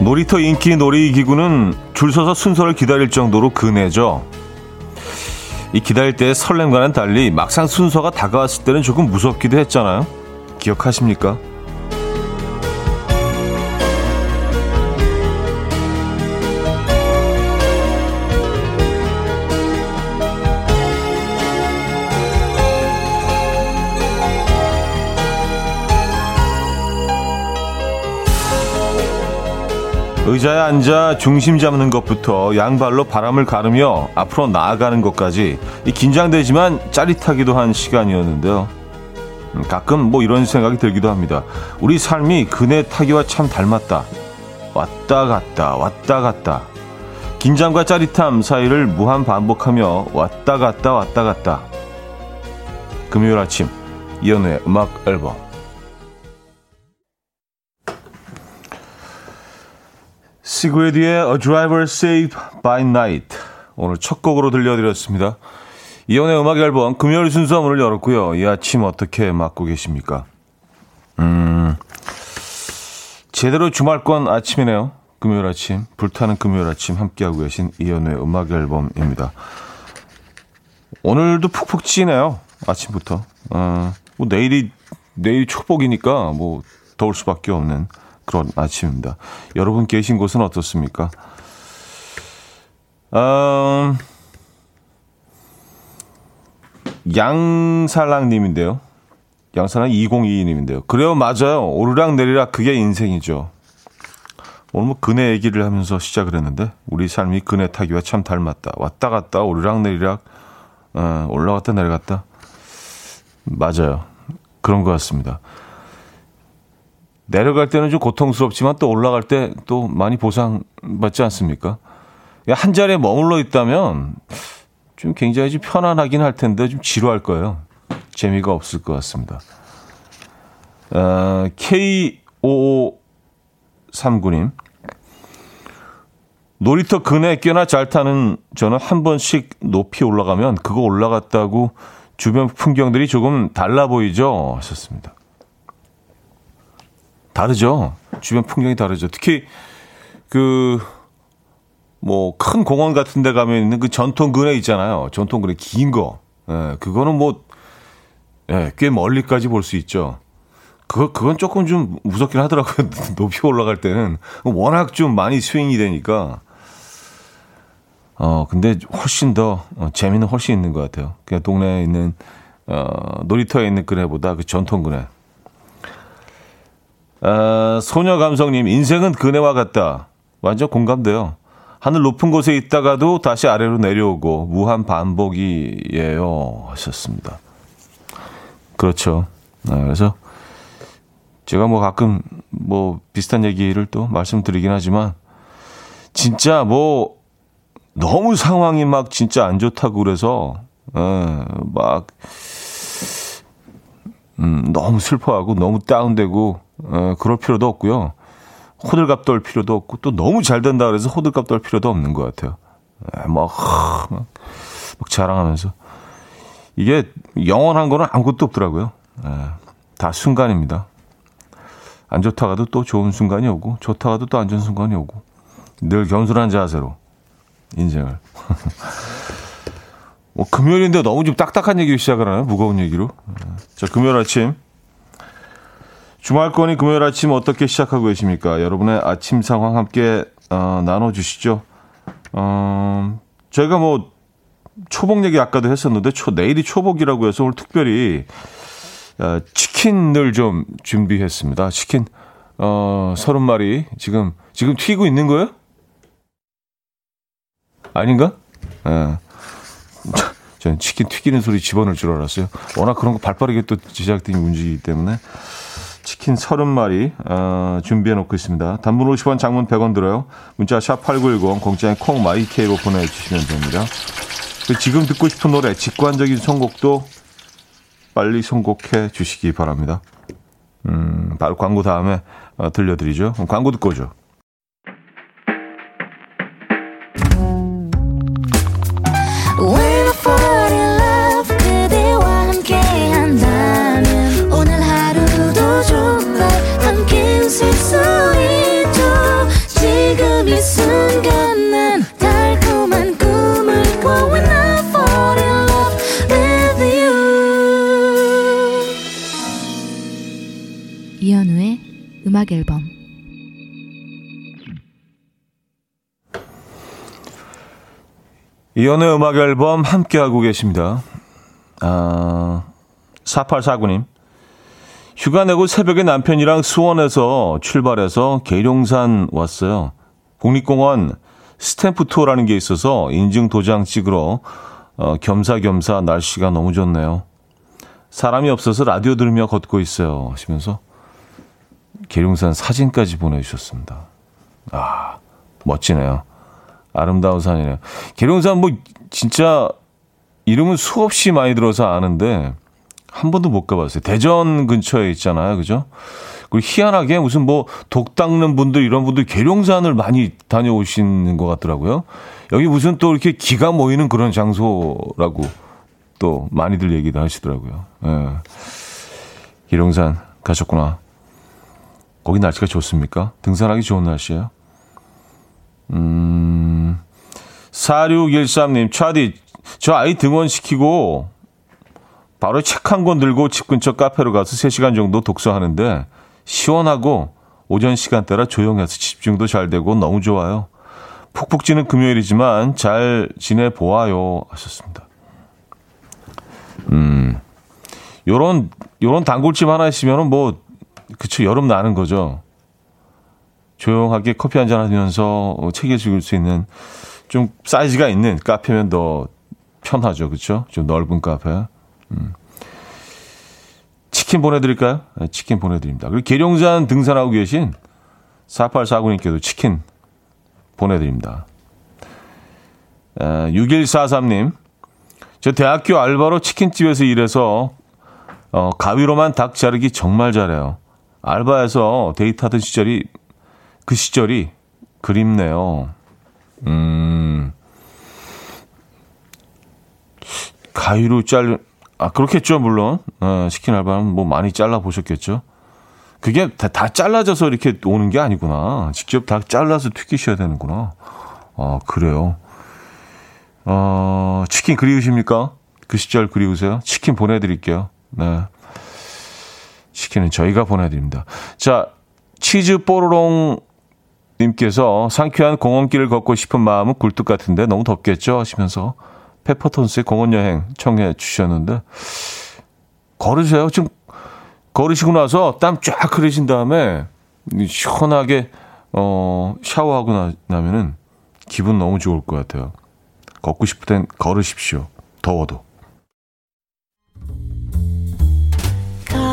놀이터 인기 놀이기구는 줄 서서 순서를 기다릴 정도로 근해져 이 기다릴 때의 설렘과는 달리 막상 순서가 다가왔을 때는 조금 무섭기도 했잖아요. 기억하십니까? 의자에 앉아 중심 잡는 것부터 양발로 바람을 가르며 앞으로 나아가는 것까지 이 긴장되지만 짜릿하기도 한 시간이었는데요. 가끔 이런 생각이 들기도 합니다. 우리 삶이 그네 타기와 참 닮았다. 왔다 갔다 왔다 갔다. 긴장과 짜릿함 사이를 무한 반복하며 왔다 갔다 왔다 갔다. 금요일 아침 이연우의 음악 앨범. '시그레디'의 'A Driver Saved by Night' 오늘 첫 곡으로 들려드렸습니다. 이연의 음악 앨범 금요일 순서 문을 열었고요. 이 아침 어떻게 맞고 계십니까? 제대로 주말권 아침이네요. 금요일 아침, 불타는 금요일 아침 함께하고 계신 이연의 음악 앨범입니다. 오늘도 푹푹 찌네요. 아침부터. 내일이 축복이니까 더울 수밖에 없는 그런 아침입니다. 여러분 계신 곳은 어떻습니까? 양살랑님인데요. 양살랑 2022님인데요. 그래요, 맞아요. 오르락 내리락 그게 인생이죠. 오늘 그네 얘기를 하면서 시작을 했는데 우리 삶이 그네 타기와 참 닮았다. 왔다 갔다 오르락 내리락 올라갔다 내려갔다. 맞아요. 그런 것 같습니다. 내려갈 때는 좀 고통스럽지만 또 올라갈 때 또 많이 보상받지 않습니까? 한 자리에 머물러 있다면 좀 굉장히 좀 편안하긴 할 텐데 좀 지루할 거예요. 재미가 없을 것 같습니다. K5539님. 놀이터 그네 꽤나 잘 타는 저는 한 번씩 높이 올라가면 그거 올라갔다고 주변 풍경들이 조금 달라 보이죠? 하셨습니다. 다르죠. 주변 풍경이 다르죠. 특히 큰 공원 같은 데 가면 있는 그 전통 그네 있잖아요. 전통 그네 긴 거. 예, 그거는 꽤 멀리까지 볼 수 있죠. 그건 조금 좀 무섭긴 하더라고요. 높이 올라갈 때는 워낙 좀 많이 스윙이 되니까. 근데 훨씬 더 재미는 훨씬 있는 것 같아요. 그냥 동네에 있는 놀이터에 있는 그네보다 그 전통 그네. 소녀감성님, 인생은 그네와 같다. 완전 공감돼요. 하늘 높은 곳에 있다가도 다시 아래로 내려오고 무한 반복이에요. 하셨습니다. 그렇죠. 그래서 제가 가끔 비슷한 얘기를 또 말씀드리긴 하지만 진짜 너무 상황이 막 진짜 안 좋다고 그래서 너무 슬퍼하고 너무 다운되고 그럴 필요도 없고요. 호들갑 떨 필요도 없고 또 너무 잘 된다 그래서 호들갑 떨 필요도 없는 것 같아요. 막 자랑하면서 이게 영원한 거는 아무것도 없더라고요. 다 순간입니다. 안 좋다가도 또 좋은 순간이 오고 좋다가도 또 안 좋은 순간이 오고 늘 겸손한 자세로 인생을 금요일인데 너무 좀 딱딱한 얘기로 시작을 하나요? 무거운 얘기로. 자, 금요일 아침 주말권이 금요일 아침 어떻게 시작하고 계십니까? 여러분의 아침 상황 함께 나눠주시죠. 저희가 초복 얘기 아까도 했었는데 내일이 초복이라고 해서 오늘 특별히 치킨을 좀 준비했습니다. 치킨 30마리 지금 튀고 있는 거예요? 아닌가? 저는 치킨 튀기는 소리 집어넣을 줄 알았어요. 워낙 그런 거 발빠르게 또 제작팀이 움직이기 때문에 치킨 30마리 준비해놓고 있습니다. 단문 50원, 장문 100원 들어요. 문자 샵8910, 공짜인 콩 마이케이로 보내주시면 됩니다. 지금 듣고 싶은 노래, 직관적인 선곡도 빨리 선곡해 주시기 바랍니다. 바로 광고 다음에 들려드리죠. 그럼 광고 듣고 오죠. 김현우의 음악 앨범. 이현우의 음악 앨범 함께하고 계십니다. 4849님. 휴가 내고 새벽에 남편이랑 수원에서 출발해서 계룡산 왔어요. 국립공원 스탬프 투어라는 게 있어서 인증 도장 찍으러 겸사겸사 날씨가 너무 좋네요. 사람이 없어서 라디오 들으며 걷고 있어요 하시면서 계룡산 사진까지 보내주셨습니다. 아, 멋지네요. 아름다운 산이네요. 계룡산 뭐 진짜 이름은 수없이 많이 들어서 아는데 한 번도 못 가봤어요. 대전 근처에 있잖아요, 그죠? 그리고 희한하게 무슨 뭐 독 닦는 분들 이런 분들 계룡산을 많이 다녀오시는 것 같더라고요. 여기 무슨 또 이렇게 기가 모이는 그런 장소라고 또 많이들 얘기도 하시더라고요. 예. 계룡산 가셨구나. 거기 날씨가 좋습니까? 등산하기 좋은 날씨예요. 4613님, 차디, 저 아이 등원시키고 바로 책 한 권 들고 집 근처 카페로 가서 3시간 정도 독서하는데 시원하고 오전 시간대라 조용해서 집중도 잘 되고 너무 좋아요. 푹푹 찌는 금요일이지만 잘 지내보아요 하셨습니다. 요런 단골집 하나 있으면은 뭐, 그쵸, 여름 나는 거죠. 조용하게 커피 한잔 하면서 책 읽을 수 있는 좀 사이즈가 있는 카페면 더 편하죠. 그쵸? 좀 넓은 카페. 치킨 보내드릴까요? 네, 치킨 보내드립니다. 그리고 계룡산 등산하고 계신 4849님께도 치킨 보내드립니다. 6143님. 저 대학교 알바로 치킨집에서 일해서 가위로만 닭 자르기 정말 잘해요. 알바에서 데이트하던 시절이 그립네요. 가위로 그렇겠죠, 물론. 치킨 알바는 뭐 많이 잘라 보셨겠죠. 그게 다 잘라져서 이렇게 오는 게 아니구나. 직접 다 잘라서 튀기셔야 되는구나. 그래요. 치킨 그리우십니까? 그 시절 그리우세요? 치킨 보내드릴게요. 네. 치킨은 저희가 보내드립니다. 자, 치즈 뽀로롱님께서 상쾌한 공원길을 걷고 싶은 마음은 굴뚝 같은데 너무 덥겠죠? 하시면서 페퍼톤스의 공원여행 청해 주셨는데, 걸으세요. 좀 걸으시고 나서 땀 쫙 흐르신 다음에 시원하게 샤워하고 나면은 기분 너무 좋을 것 같아요. 걷고 싶을 땐 걸으십시오. 더워도.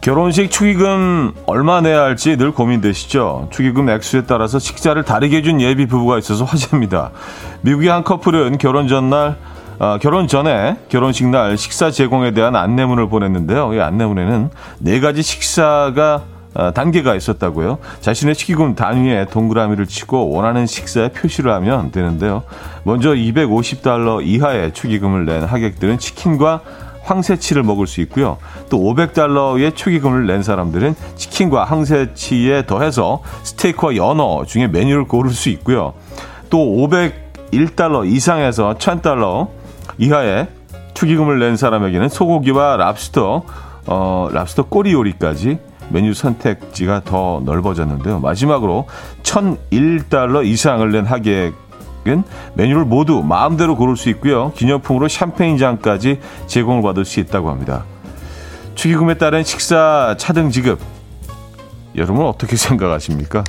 결혼식 축의금 얼마 내야 할지 늘 고민되시죠? 축의금 액수에 따라서 식자를 다르게 준 예비 부부가 있어서 화제입니다. 미국의 한 커플은 결혼 전에 결혼식 날 식사 제공에 대한 안내문을 보냈는데요. 이 안내문에는 4가지 식사가 단계가 있었다고요. 자신의 축의금 단위에 동그라미를 치고 원하는 식사에 표시를 하면 되는데요. 먼저 $250 이하의 축의금을 낸 하객들은 치킨과 황새치를 먹을 수 있고요. 또 $500의 축의금을 낸 사람들은 치킨과 황새치에 더해서 스테이크와 연어 중에 메뉴를 고를 수 있고요. 또 $501 이상에서 $1,000 이하의 축의금을 낸 사람에게는 소고기와 랍스터 꼬리 요리까지 메뉴 선택지가 더 넓어졌는데요. 마지막으로 $1,001 이상을 낸 하객 메뉴를 모두 마음대로 고를 수 있고요. 기념품으로 샴페인잔까지 제공을 받을 수 있다고 합니다. 축의금에 따른 식사 차등 지급, 여러분 어떻게 생각하십니까?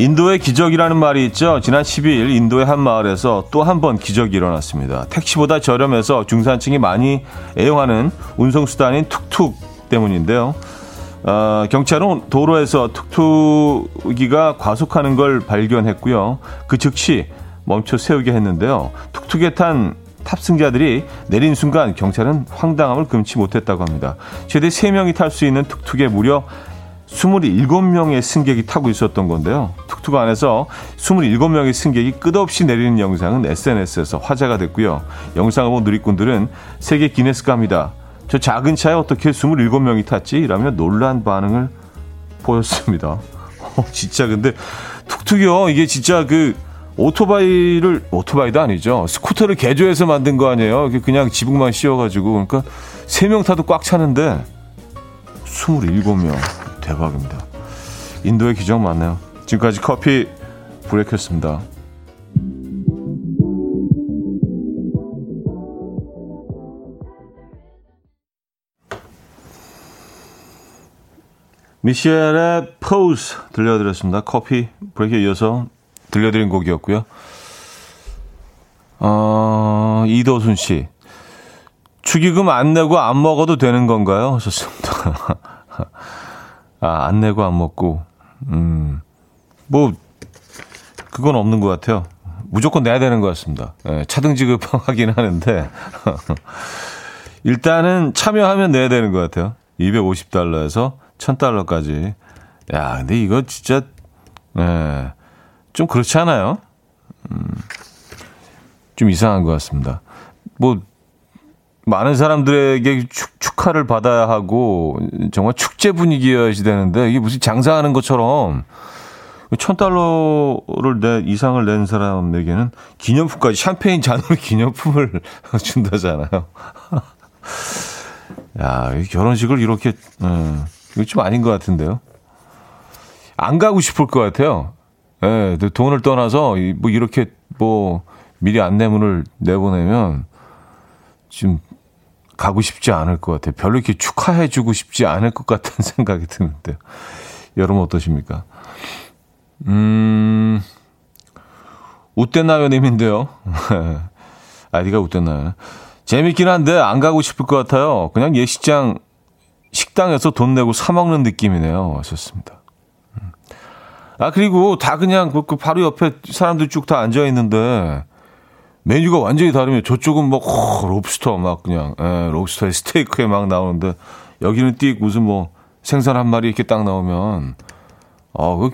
인도의 기적이라는 말이 있죠. 지난 12일 인도의 한 마을에서 또 한 번 기적이 일어났습니다. 택시보다 저렴해서 중산층이 많이 애용하는 운송수단인 툭툭 때문인데요. 경찰은 도로에서 툭툭이가 과속하는 걸 발견했고요. 그 즉시 멈춰 세우게 했는데요. 툭툭에 탄 탑승자들이 내린 순간 경찰은 황당함을 금치 못했다고 합니다. 최대 3명이 탈 수 있는 툭툭에 무려 27명의 승객이 타고 있었던 건데요. 툭툭 안에서 27명의 승객이 끝없이 내리는 영상은 SNS에서 화제가 됐고요. 영상을 본 누리꾼들은 세계 기네스갑니다. 저 작은 차에 어떻게 27명이 탔지? 라며 놀란 반응을 보였습니다. 진짜 근데 툭툭이요. 이게 진짜 그 오토바이도 아니죠. 스쿠터를 개조해서 만든 거 아니에요. 그냥 지붕만 씌워가지고. 그러니까 3명 타도 꽉 차는데 27명. 대박입니다. 인도의 기적 맞네요. 지금까지 커피 브레이크였습니다. 미셸의 포즈 들려드렸습니다. 커피 브레이크에 이어서 들려드린 곡이었고요. 이도순 씨. 축의금 안 내고 안 먹어도 되는 건가요? 하셨습니다. 안 내고 안 먹고. 그건 없는 것 같아요. 무조건 내야 되는 것 같습니다. 차등 지급하긴 하는데. 일단은 참여하면 내야 되는 것 같아요. $250에서 $1,000까지. 야, 근데 이거 진짜, 좀 그렇지 않아요? 좀 이상한 것 같습니다. 많은 사람들에게 축하를 받아야 하고 정말 축제 분위기여야지 되는데 이게 무슨 장사하는 것처럼 $1,000를 이상을 낸 사람에게는 기념품까지 샴페인 잔으로 기념품을 준다잖아요. 야, 결혼식을 이렇게 이거 좀 아닌 것 같은데요. 안 가고 싶을 것 같아요. 예, 돈을 떠나서 이렇게 미리 안내문을 내보내면 지금 가고 싶지 않을 것 같아요. 별로 이렇게 축하해주고 싶지 않을 것 같은 생각이 드는데요. 여러분 어떠십니까? 웃대나요님인데요. 아이디가 웃대나요. 재밌긴 한데 안 가고 싶을 것 같아요. 그냥 예식장 식당에서 돈 내고 사 먹는 느낌이네요. 하셨습니다. 그리고 다 그냥 그 바로 옆에 사람들 쭉 다 앉아 있는데. 메뉴가 완전히 다르면 저쪽은 롭스터 그냥 롭스터에 스테이크에 나오는데 여기는 띡 무슨 생선 한 마리 이렇게 딱 나오면 그거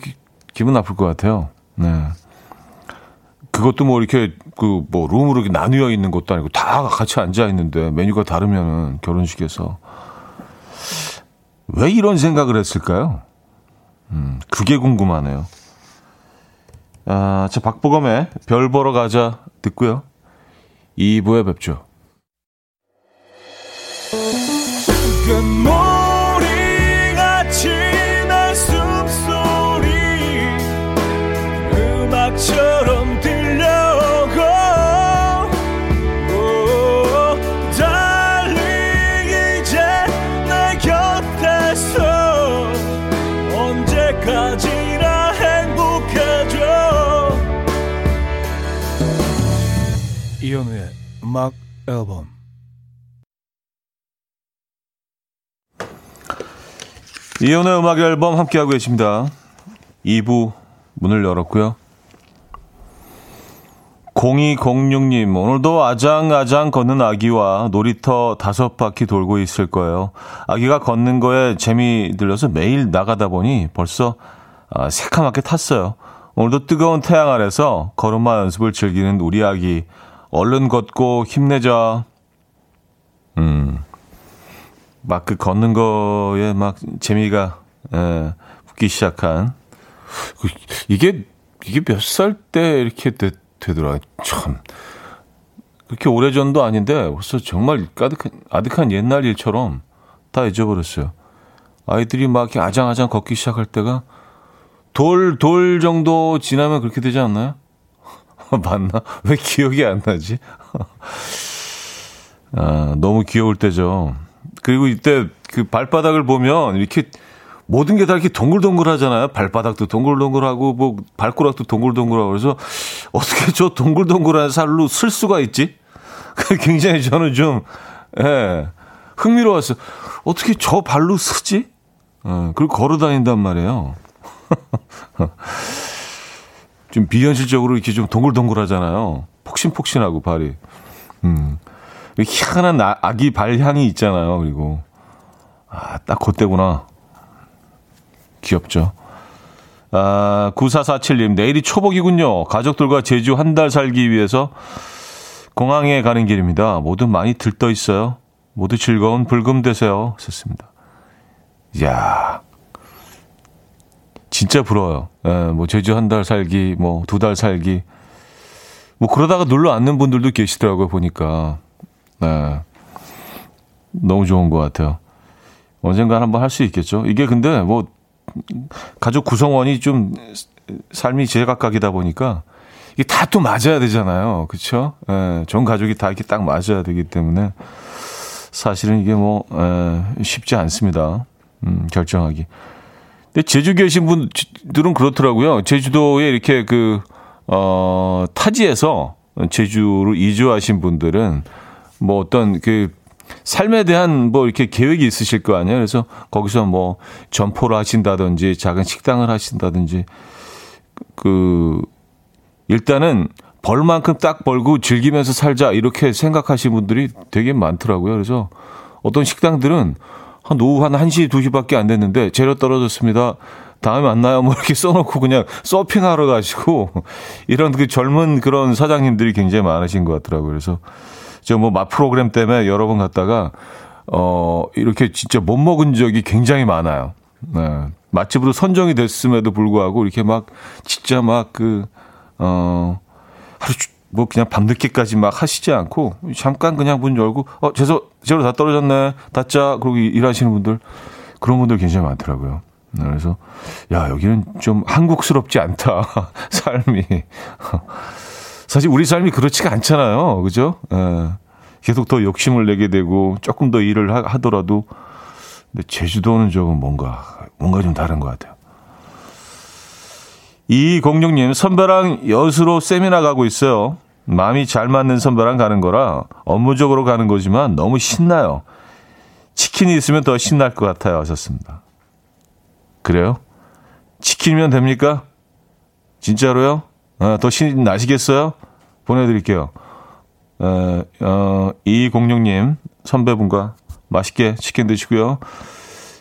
기분 나쁠 것 같아요. 네. 그것도 이렇게 룸으로 이렇게 나누어 있는 것도 아니고 다 같이 앉아 있는데 메뉴가 다르면은 결혼식에서 왜 이런 생각을 했을까요? 그게 궁금하네요. 자, 박보검의 별 보러 가자 듣고요. 2부에 뵙죠. 금오리같이 날 숨소리 음악처럼 들려오고 달리 이제 내 곁에서 언제까지 이현우의 음악 앨범. 이현우의 음악 앨범 함께하고 계십니다. 2부 문을 열었고요. 0206님, 오늘도 아장아장 걷는 아기와 놀이터 5바퀴 돌고 있을 거예요. 아기가 걷는 거에 재미 들려서 매일 나가다 보니 벌써 새카맣게 탔어요. 오늘도 뜨거운 태양 아래서 걸음마 연습을 즐기는 우리 아기. 얼른 걷고 힘내자. 걷는 거에 재미가 붙기 시작한. 이게 몇 살 때 이렇게 되더라. 참. 그렇게 오래전도 아닌데 벌써 정말 아득한 옛날 일처럼 다 잊어버렸어요. 아이들이 이렇게 아장아장 걷기 시작할 때가 돌 정도 지나면 그렇게 되지 않나요? 맞나? 왜 기억이 안 나지? 너무 귀여울 때죠. 그리고 이때 그 발바닥을 보면 이렇게 모든 게 다 이렇게 동글동글 하잖아요. 발바닥도 동글동글하고 발가락도 동글동글하고 그래서 어떻게 저 동글동글한 살로 쓸 수가 있지? 굉장히 저는 좀 흥미로웠어요. 어떻게 저 발로 쓰지? 그리고 걸어 다닌단 말이에요. 좀 비현실적으로 이렇게 좀 동글동글하잖아요. 폭신폭신하고 발이. 희한한 아기 발향이 있잖아요. 그리고 아, 딱 그때구나. 귀엽죠. 아, 9447님, 내일이 초복이군요. 가족들과 제주 한 달 살기 위해서 공항에 가는 길입니다. 모두 많이 들떠 있어요. 모두 즐거운 불금 되세요. 썼습니다. 이야, 진짜 부러워요. 예, 뭐 제주 한 달 살기, 뭐 두 달 살기, 뭐 그러다가 놀러 앉는 분들도 계시더라고요. 보니까 예, 너무 좋은 것 같아요. 언젠가 한번 할 수 있겠죠. 이게 근데 뭐 가족 구성원이 좀 삶이 제각각이다 보니까 이게 다 또 맞아야 되잖아요. 그렇죠? 예, 전 가족이 다 이렇게 딱 맞아야 되기 때문에 사실은 이게 뭐 쉽지 않습니다. 결정하기. 근데 제주 계신 분들은 그렇더라고요. 제주도에 이렇게 그 타지에서 제주로 이주하신 분들은 뭐 어떤 그 삶에 대한 뭐 이렇게 계획이 있으실 거 아니에요. 그래서 거기서 뭐 점포를 하신다든지 작은 식당을 하신다든지 그 일단은 벌만큼 딱 벌고 즐기면서 살자 이렇게 생각하신 분들이 되게 많더라고요. 그래서 어떤 식당들은 한 오후 한 1시, 2시밖에 안 됐는데 재료 떨어졌습니다. 다음에 만나요. 뭐 이렇게 써놓고 그냥 서핑하러 가시고 이런 그 젊은 그런 사장님들이 굉장히 많으신 것 같더라고요. 그래서 저 뭐 맛 프로그램 때문에 여러 번 갔다가 이렇게 진짜 못 먹은 적이 굉장히 많아요. 네. 맛집으로 선정이 됐음에도 불구하고 이렇게 막 진짜 막 그 하루 뭐 그냥 밤늦게까지 막 하시지 않고 잠깐 그냥 문 열고 재료 다 떨어졌네 닫자 그러고 일하시는 분들 그런 분들 굉장히 많더라고요. 그래서 야 여기는 좀 한국스럽지 않다 삶이. 사실 우리 삶이 그렇지가 않잖아요, 그죠? 예. 계속 더 욕심을 내게 되고 조금 더 일을 하더라도 근데 제주도는 조금 뭔가 좀 다른 것 같아요. 206님, 선배랑 여수로 세미나 가고 있어요. 마음이 잘 맞는 선배랑 가는 거라 업무적으로 가는 거지만 너무 신나요. 치킨이 있으면 더 신날 것 같아요. 하셨습니다. 그래요? 치킨이면 됩니까? 진짜로요? 더 신나시겠어요? 보내드릴게요. 206님, 선배분과 맛있게 치킨 드시고요.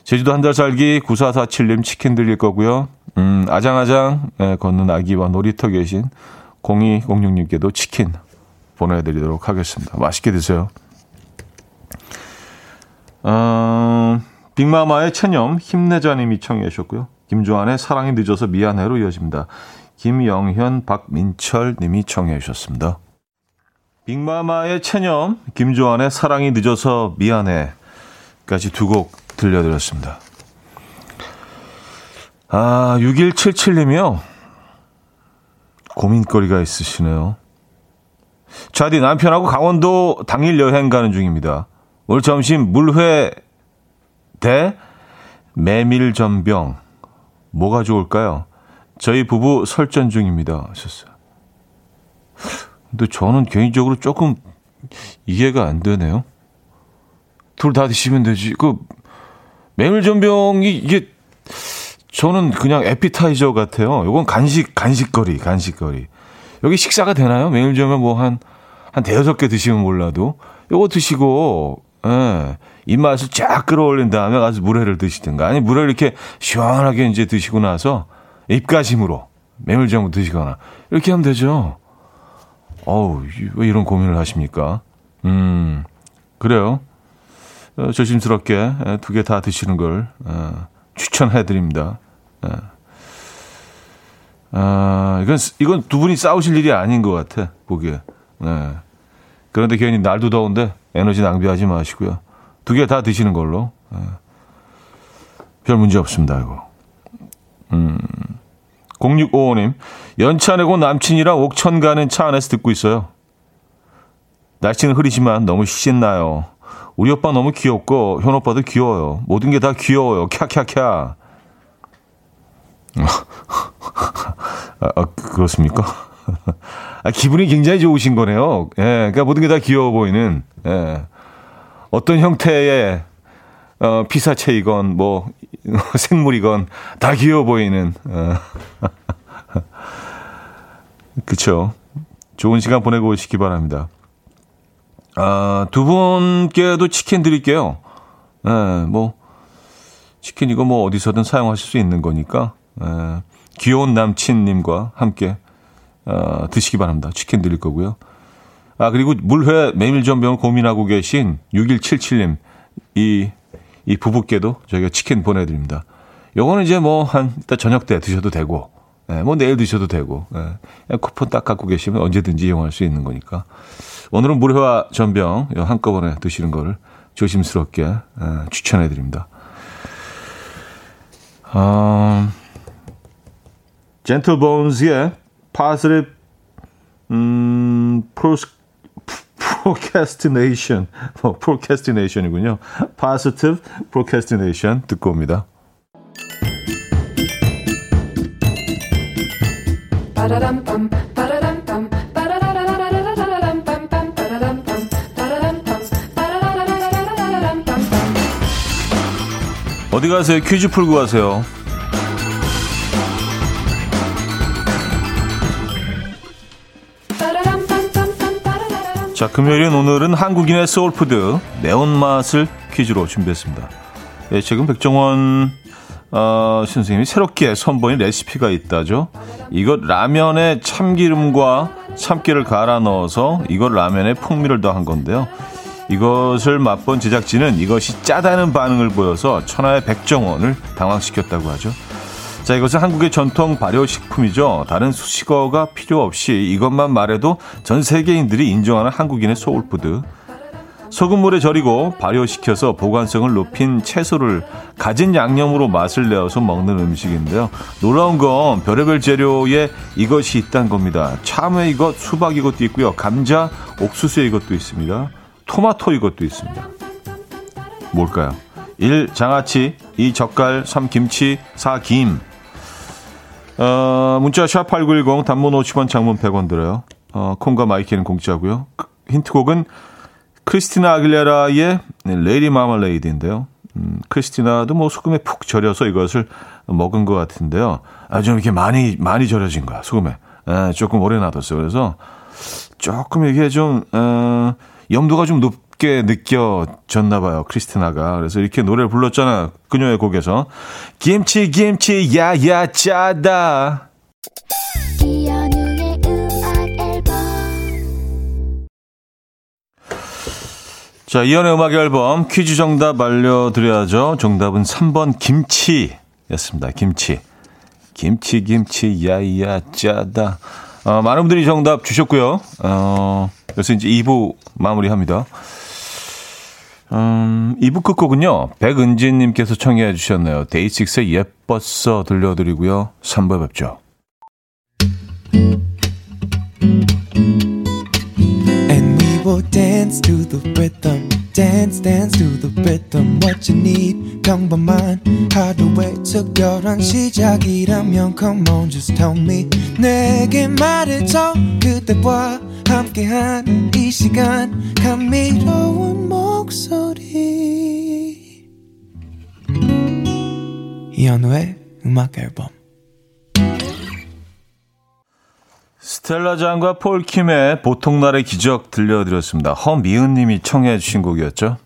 제주도 한 달 살기 9447님 치킨 드릴 거고요. 아장아장 걷는 아기와 놀이터 계신 0206님께도 치킨 보내드리도록 하겠습니다. 맛있게 드세요. 빅마마의 체념 힘내자님이 청해 주셨고요. 김조한의 사랑이 늦어서 미안해로 이어집니다. 김영현, 박민철 님이 청해 주셨습니다. 빅마마의 체념, 김조한의 사랑이 늦어서 미안해까지 두 곡 들려드렸습니다. 아, 6177님이요. 고민거리가 있으시네요. 자디 남편하고 강원도 당일 여행 가는 중입니다. 오늘 점심 물회 대 메밀전병. 뭐가 좋을까요? 저희 부부 설전 중입니다. 하셨어요. 근데 저는 개인적으로 조금 이해가 안 되네요. 둘 다 드시면 되지. 그 메밀전병이 이게 저는 그냥 에피타이저 같아요. 이건 간식거리. 여기 식사가 되나요? 메밀전병 뭐 한 5개 드시면 몰라도 요거 드시고 예, 입맛을 쫙 끌어올린 다음에 가서 물회를 드시든가 아니 물회를 이렇게 시원하게 이제 드시고 나서 입가심으로 메밀전을 드시거나 이렇게 하면 되죠. 어우, 왜 이런 고민을 하십니까? 그래요. 조심스럽게 두 개 다 드시는 걸 추천해드립니다. 이건 두 분이 싸우실 일이 아닌 것 같아 보기에. 그런데 괜히 날도 더운데 에너지 낭비하지 마시고요. 두 개 다 드시는 걸로. 별 문제 없습니다. 이거. 0655님, 연차 내고 남친이랑 옥천 가는 차 안에서 듣고 있어요. 날씨는 흐리지만 너무 신나요. 우리 오빠 너무 귀엽고 현 오빠도 귀여워요. 모든 게 다 귀여워요. 캬캬캬. 그렇습니까? 기분이 굉장히 좋으신 거네요. 예, 그러니까 모든 게 다 귀여워 보이는 예, 어떤 형태의 피사체이건 뭐 생물이건 다 귀여워 보이는 그렇죠. 좋은 시간 보내고 오시기 바랍니다. 아, 두 분께도 치킨 드릴게요. 네, 뭐 치킨 이거 뭐 어디서든 사용하실 수 있는 거니까 네, 귀여운 남친님과 함께 드시기 바랍니다. 치킨 드릴 거고요. 아, 그리고 물회 메밀전병을 고민하고 계신 6177님 이 부부께도 저희가 치킨 보내드립니다. 요거는 이제 뭐 한 일단 저녁 때 드셔도 되고, 예, 뭐 내일 드셔도 되고, 예, 쿠폰 딱 갖고 계시면 언제든지 이용할 수 있는 거니까 오늘은 물회와 전병 한꺼번에 드시는 거를 조심스럽게 예, 추천해드립니다. 젠틀보운스의 파스립 프로캐스티네이션이군요. Positive Procrastination 듣고 옵니다. 어디 가세요? 퀴즈 풀고 가세요. 자, 금요일인 오늘은 한국인의 소울푸드 매운맛을 퀴즈로 준비했습니다. 예, 최근 백종원 선생님이 새롭게 선보인 레시피가 있다죠. 이것 라면에 참기름과 참깨를 갈아 넣어서 이것 라면에 풍미를 더한 건데요. 이것을 맛본 제작진은 이것이 짜다는 반응을 보여서 천하의 백종원을 당황시켰다고 하죠. 자, 이것은 한국의 전통 발효식품이죠. 다른 수식어가 필요 없이 이것만 말해도 전 세계인들이 인정하는 한국인의 소울푸드. 소금물에 절이고 발효시켜서 보관성을 높인 채소를 가진 양념으로 맛을 내어서 먹는 음식인데요. 놀라운 건 별의별 재료에 이것이 있다는 겁니다. 참외 이것, 수박 이것도 있고요. 감자, 옥수수 이것도 있습니다. 토마토 이것도 있습니다. 뭘까요? 1. 장아찌, 2. 젓갈, 3. 김치, 4. 김. 문자 샵 8910 단문 50원 장문 100원 들어요. 콩과 마이키는 공짜고요. 힌트곡은 크리스티나 아길레라의 레이디 마멀레이드인데요. 크리스티나도 뭐 소금에 푹 절여서 이것을 먹은 것 같은데요. 아, 좀 이렇게 많이 절여진 거야, 소금에. 에, 조금 오래 놔뒀어요. 그래서 조금 이게 좀 염도가 좀 높게 느껴졌나 봐요, 크리스티나가. 그래서 이렇게 노래를 불렀잖아, 그녀의 곡에서. 김치 김치 야야 짜다. 자, 이현의 음악 앨범 퀴즈 정답 알려드려야죠. 정답은 3번 김치였습니다. 김치. 김치 김치 야야 짜다. 많은 분들이 정답 주셨고요. 그래서 이제 2부 마무리합니다. 2부 끝곡은요, 백은진님께서 청해 주셨네요. 데이식스의 예뻤어 들려드리고요. 3부에 뵙죠. We'll dance to the rhythm, dance, dance to the rhythm. What you need, 평범한 하루의 특별한 시작이라면 come on, just tell me. 내게 말해줘, 그대와 함께한 이 시간, 감미로운 목소리. 이현우의 음악 앨범. 스텔라 장과 폴킴의 보통날의 기적 들려드렸습니다. 허미은님이 청해 주신 곡이었죠.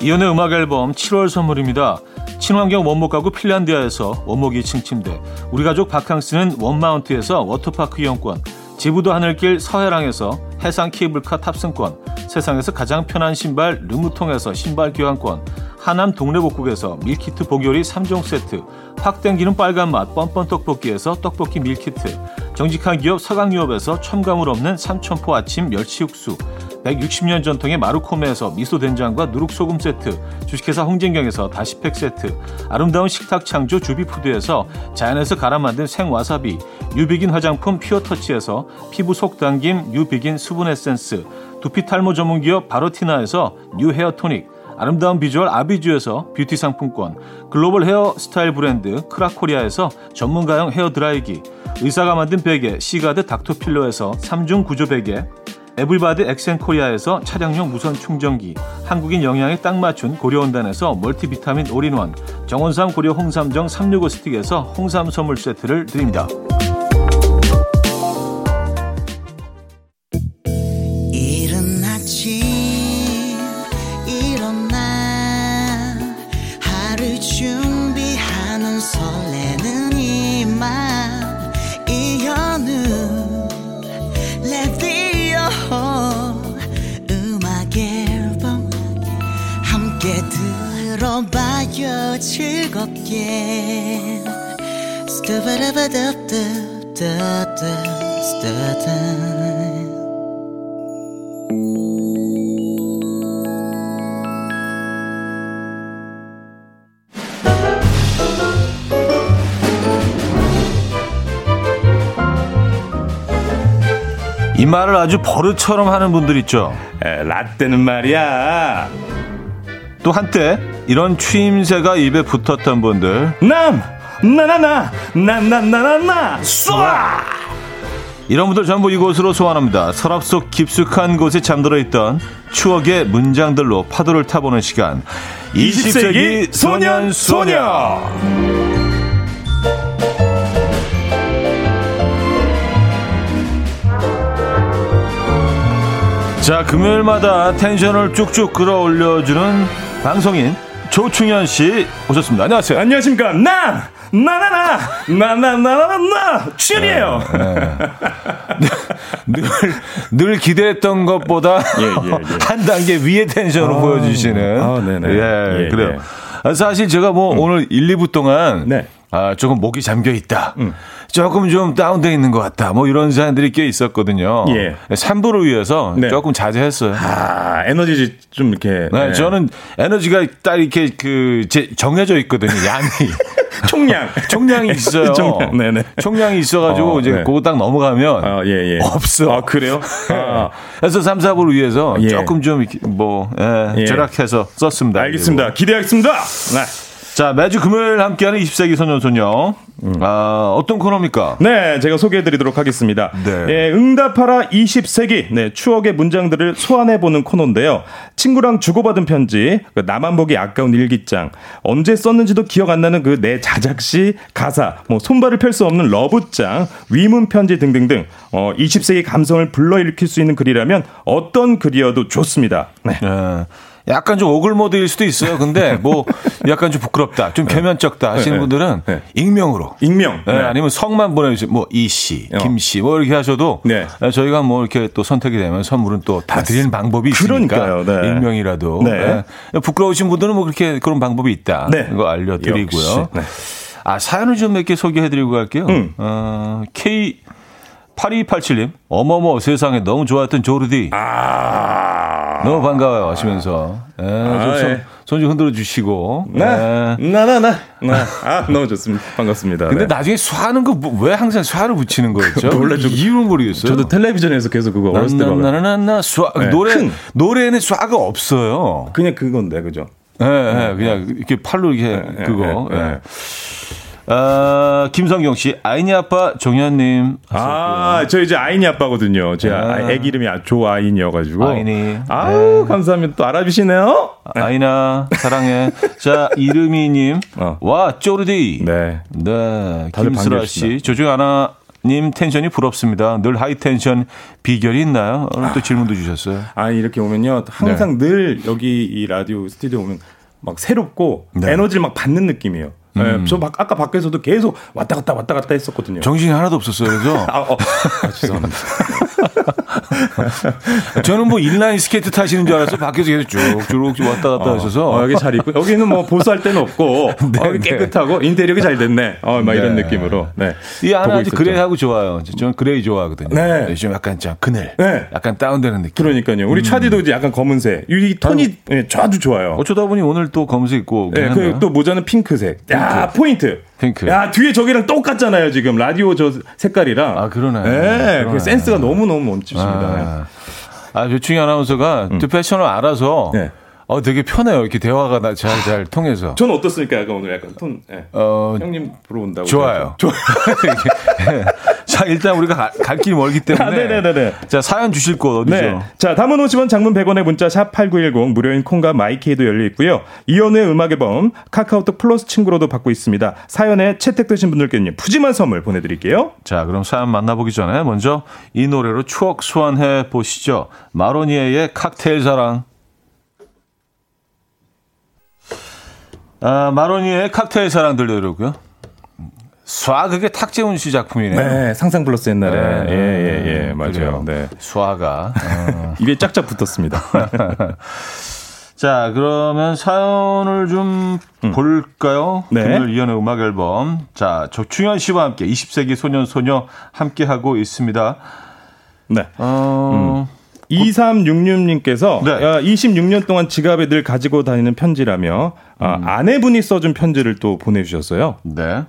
이온의 음악 앨범 7월 선물입니다. 친환경 원목 가구 핀란디아에서 원목 2층 침대, 우리 가족 바캉스는 원마운트에서 워터파크 이용권, 지부도 하늘길 서해랑에서 해상 케이블카 탑승권, 세상에서 가장 편한 신발 르무통에서 신발 교환권, 하남 동래복국에서 밀키트 복요리 3종 세트, 확 땡기는 빨간맛 뻔뻔 떡볶이에서 떡볶이 밀키트, 정직한 기업 서강유업에서 첨가물 없는 삼천포 아침 멸치육수, 160년 전통의 마루코메에서 미소된장과 누룩소금 세트, 주식회사 홍진경에서 다시팩 세트, 아름다운 식탁 창조 주비푸드에서 자연에서 갈아 만든 생와사비, 뉴비긴 화장품 퓨어터치에서 피부 속당김 뉴비긴 수분 에센스, 두피탈모 전문기업 바로티나에서 뉴헤어토닉, 아름다운 비주얼 아비주에서 뷰티 상품권, 글로벌 헤어 스타일 브랜드 크라코리아에서 전문가용 헤어드라이기, 의사가 만든 베개 시가드 닥터필러에서 3중 구조 베개, 에블바디 엑센코리아에서 차량용 무선 충전기, 한국인 영양에 딱 맞춘 고려온단에서 멀티비타민 올인원, 정원삼 고려 홍삼정 365스틱에서 홍삼 선물 세트를 드립니다. 들어봐요 즐겁게 이 말을 아주 버릇처럼 하는 분들 있죠. 라떼는 말이야. 또 한때 이런 추임새가 입에 붙었던 분들, 나나나나나나나나 쏘아! 이런 분들 전부 이곳으로 소환합니다. 서랍 속 깊숙한 곳에 잠들어 있던 추억의 문장들로 파도를 타보는 시간, 20세기 소년 소녀. 자, 금요일마다 텐션을 쭉쭉 끌어올려주는 방송인 조충현 씨 오셨습니다. 안녕하세요. 안녕하십니까. 나나나 춘이에요. 늘 기대했던 것보다 한 단계 위의 텐션으로 보여주시는. 그래요. 사실 제가 오늘 1, 2부 동안 조금 목이 잠겨 있다. 조금 좀 다운되어 있는 것 같다. 이런 사람들이 꽤 있었거든요. 예. 3부를 위해서 조금 자제했어요. 에너지 좀 이렇게. 네. 저는 에너지가 딱 이렇게 정해져 있거든요. 양이. 총량이 있어요. 총량이 있어가지고 이제 그거 딱 넘어가면 없어. 아, 그래요? 그래서 3, 4부를 위해서 조금 좀 절약해서 썼습니다. 알겠습니다. 그리고. 기대하겠습니다. 네. 자, 매주 금요일 함께하는 20세기 소년소녀. 어떤 코너입니까? 네, 제가 소개해드리도록 하겠습니다. 네. 예, 응답하라 20세기. 네, 추억의 문장들을 소환해보는 코너인데요. 친구랑 주고받은 편지, 나만 보기 아까운 일기장, 언제 썼는지도 기억 안 나는 그 내 자작시, 가사, 손발을 펼 수 없는 러브장, 위문 편지 등등등 20세기 감성을 불러일으킬 수 있는 글이라면 어떤 글이어도 좋습니다. 네. 약간 좀 오글모드일 수도 있어요. 근데 약간 좀 부끄럽다, 좀 개면적다 하시는 분들은 익명으로. 네, 아니면 성만 보내주세요. 이씨, 김씨, 이렇게 하셔도 저희가 이렇게 또 선택이 되면 선물은 또 다 드리는 방법이 있으니까. 그러니까요. 네. 익명이라도. 부끄러우신 분들은 그렇게 그런 방법이 있다. 이거 알려드리고요. 사연을 좀 몇 개 소개해드리고 갈게요. K8287님, 어머머 세상에 너무 좋아했던 조르디. 너무 반가워요 하시면서 손 좀 흔들어 주시고. 너무 좋습니다. 반갑습니다. 근데 나중에 수하는 거 왜 항상 수하를 붙이는 거였죠? 원래 이유는 모르겠어요. 저도 텔레비전에서 계속 그거 어렸을 때 나나나나 수하. 노래에는 수하가 없어요. 그냥 그건데, 그죠? 그냥 이렇게 팔로 이렇게 그거. 김성경 씨, 아이니 아빠 종현님. 저 이제 아이니 아빠거든요. 제 애기 이름이 조아인이어가지고. 아이니. 감사합니다. 또 알아주시네요. 아이나, 사랑해. 자, 이름이님. 와, 쪼르디. 네. 김슬아 씨, 조중하나. 님 텐션이 부럽습니다. 늘 하이 텐션 비결이 있나요? 오늘 또 질문도 주셨어요. 이렇게 오면요. 항상 늘 여기 이 라디오 스튜디오 오면 막 새롭고 에너지를 막 받는 느낌이에요. 저 아까 밖에서도 계속 왔다 갔다 했었거든요. 정신이 하나도 없었어요. 그래서 죄송합니다. 저는 인라인 스케이트 타시는 줄 알았어요. 밖에서 계속 쭉 왔다 갔다 하셔서 여기 잘 있고 여기는 보수할 데는 없고 여기 깨끗하고 인테리어가 잘 됐네. 이런 느낌으로. 네. 이 안에 아주 그레이하고 좋아요. 저는 그레이 좋아하거든요. 네. 좀 약간 그늘. 네. 약간 다운되는 느낌. 그러니까요. 우리 차디도 이제 약간 검은색. 이 톤이 아주 좋아요. 어쩌다 보니 오늘 또 검은색 입고. 네. 그리고 또 모자는 핑크색. 야, 포인트. 핑크. 야, 뒤에 저기랑 똑같잖아요, 지금. 라디오 저 색깔이랑. 그러네. 그 센스가 너무너무 넘칩니다. 조충희 아나운서가 또 패션을 알아서 되게 편해요. 이렇게 대화가 잘 통해서. 저는 어떻습니까? 약간 오늘 약간 톤. 네. 형님 보러 온다고. 좋아요. 네. 자, 일단 우리가 갈 길이 멀기 때문에. 자, 사연 주실 곳 어디죠? 네. 자, 담은 50원, 장문 100원의 문자 샵 8910 무료인 콩과 마이케이도 열려 있고요. 이현우의 음악 앨범 카카오톡 플러스 친구로도 받고 있습니다. 사연에 채택되신 분들께는 푸짐한 선물 보내드릴게요. 자, 그럼 사연 만나보기 전에 먼저 이 노래로 추억 소환해 보시죠. 마로니에의 칵테일 사랑. 마로니의 칵테일 사랑 들려드리고요. 수아, 그게 탁재훈 씨 작품이네요. 네, 상상 플러스 옛날에. 예, 맞아요. 네. 수아가. 입에 짝짝 붙었습니다. 자, 그러면 사연을 좀 볼까요? 네. 금요일 이현의 음악 앨범. 자, 조충현 씨와 함께 20세기 소년 함께하고 있습니다. 네. 2366님께서 네. 26년 동안 지갑에 늘 가지고 다니는 편지라며 아내분이 써준 편지를 또 보내주셨어요. 네.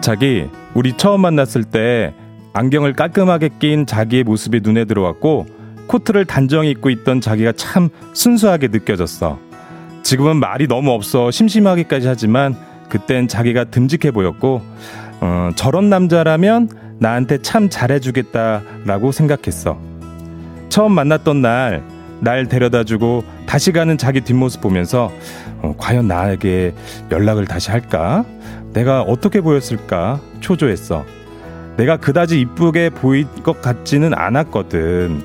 자기, 우리 처음 만났을 때 안경을 깔끔하게 낀 자기의 모습이 눈에 들어왔고 코트를 단정히 입고 있던 자기가 참 순수하게 느껴졌어. 지금은 말이 너무 없어 심심하기까지 하지만 그땐 자기가 듬직해 보였고 저런 남자라면 나한테 참 잘해주겠다라고 생각했어. 처음 만났던 날 데려다주고 다시 가는 자기 뒷모습 보면서 과연 나에게 연락을 다시 할까? 내가 어떻게 보였을까? 초조했어. 내가 그다지 이쁘게 보일 것 같지는 않았거든.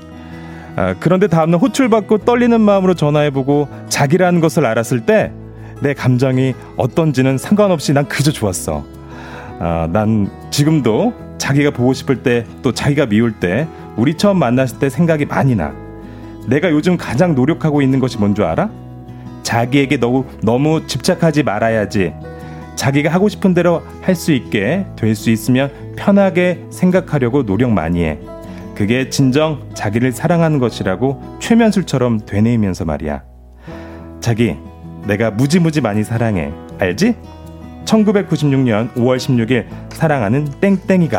그런데 다음날 호출받고 떨리는 마음으로 전화해보고 자기라는 것을 알았을 때 내 감정이 어떤지는 상관없이 난 그저 좋았어. 난 지금도 자기가 보고 싶을 때 또 자기가 미울 때 우리 처음 만났을 때 생각이 많이 나. 내가 요즘 가장 노력하고 있는 것이 뭔 줄 알아? 자기에게 너무 집착하지 말아야지. 자기가 하고 싶은 대로 할 수 있게 될 수 있으면 편하게 생각하려고 노력 많이 해. 그게 진정 자기를 사랑하는 것이라고 최면술처럼 되뇌이면서 말이야. 자기, 내가 무지무지 많이 사랑해. 알지? 1996년 5월 16일 사랑하는 땡땡이가.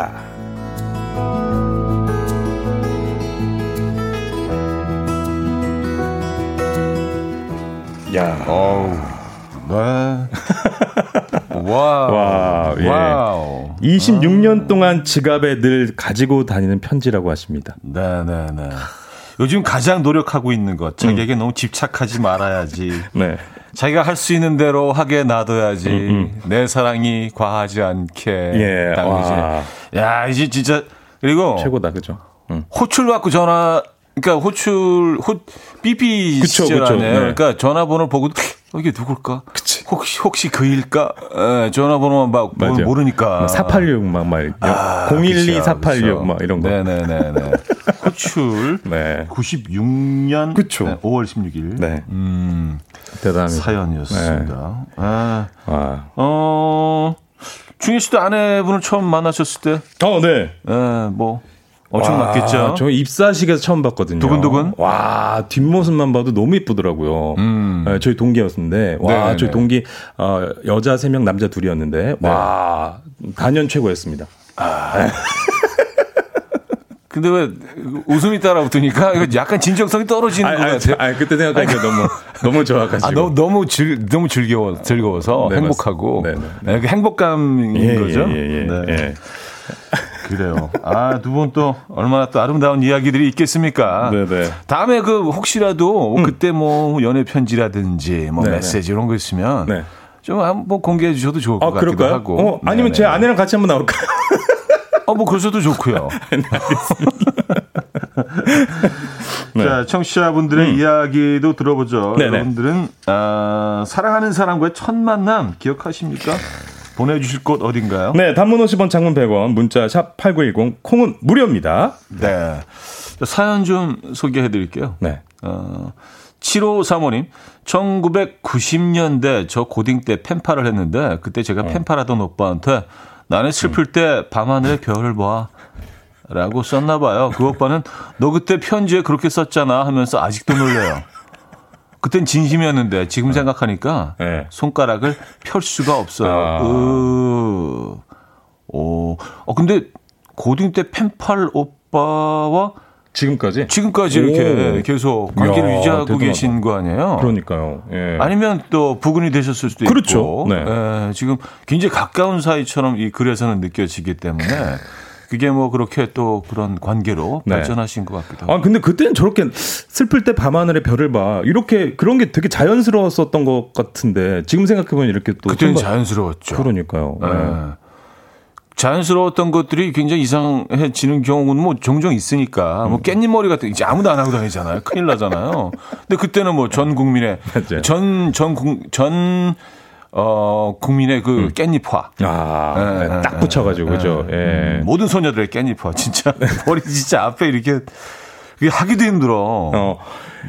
야, 어우, 네. 와우, 예. 와우. 26년 동안 지갑에 늘 가지고 다니는 편지라고 하십니다. 네. 요즘 가장 노력하고 있는 것, 자기에게 너무 집착하지 말아야지. 네. 자기가 할 수 있는 대로 하게 놔둬야지. 내 사랑이 과하지 않게. 예. 야, 이제 진짜. 그리고 최고다, 그죠? 호출 받고 전화. 그러니까 삐삐 시절에. 네. 그러니까 전화번호 보고 이게 누굴까? 그치. 혹시 그일까? 에, 전화번호만 막 모르니까. 486 막 012 486 막 이런 거. 네네네. 호출. 네. 96년. 그쵸. 네, 5월 16일. 네. 대단합니다. 사연이었습니다. 네. 중현 씨도 아내분을 처음 만나셨을 때. 네. 네, 뭐. 엄청 맞겠죠. 저 입사식에서 처음 봤거든요. 두근두근. 와, 뒷모습만 봐도 너무 예쁘더라고요. 네, 저희 동기였는데, 와, 네네네. 저희 동기 여자 3명, 남자 2이었는데, 네. 와, 단연 최고였습니다. 근데 왜 웃음이 따라붙으니까 약간 진정성이 떨어지는 것 같아요. 그때 생각하니까 너무 좋아가지고. 너무 즐거워서 네, 행복하고 네. 행복감인 거죠. 네. 예. 그래요. 두 분 또 얼마나 또 아름다운 이야기들이 있겠습니까? 네네. 다음에 혹시라도 그때 연애 편지라든지 메시지 이런 거 있으면 좀 한번 공개해 주셔도 좋을 것 같기도 그럴까요? 하고. 아니면 제 아내랑 같이 한번 나올까요? 그러셔도 좋고요. 네, 네. 자, 청취자분들의 이야기도 들어보죠. 네네. 여러분들은 사랑하는 사람과의 첫 만남 기억하십니까? 보내주실 곳 어딘가요? 네, 단문 50원, 장문 100원, 문자 샵 8910, 콩은 무료입니다. 네, 사연 좀 소개해드릴게요. 네, 7535님, 1990년대 저 고딩 때 펜팔을 했는데 그때 제가 펜팔하던 오빠한테 나는 슬플 때 밤하늘의 별을 봐 라고 썼나 봐요. 그 오빠는 너 그때 편지에 그렇게 썼잖아 하면서 아직도 놀래요. 그땐 진심이었는데 지금 생각하니까 손가락을 펼 수가 없어요. 근데 고딩 때 펜팔 오빠와 지금까지? 지금까지 이렇게 계속 관계를 유지하고 대단하다. 계신 거 아니에요? 그러니까요. 예. 아니면 또 부근이 되셨을 수도 있고. 그렇죠. 네. 예, 지금 굉장히 가까운 사이처럼 이 글에서는 느껴지기 때문에 그게 뭐 그렇게 또 그런 관계로 발전하신 것 같기도 하고. 아, 근데 그때는 저렇게 슬플 때 밤하늘의 별을 봐. 이렇게 그런 게 되게 자연스러웠었던 것 같은데 지금 생각해보면 이렇게 또. 그때는 자연스러웠죠. 그러니까요. 예. 예. 자연스러웠던 것들이 굉장히 이상해지는 경우는 뭐 종종 있으니까 뭐 깻잎머리 같은 이제 아무도 안 하고 다니잖아요. 큰일 나잖아요. 근데 그때는 뭐 전 국민의 국민의 그 깻잎화 딱 붙여가지고 그죠. 예. 모든 소녀들의 깻잎화 진짜 머리 진짜 앞에 이렇게 하기도 힘들어.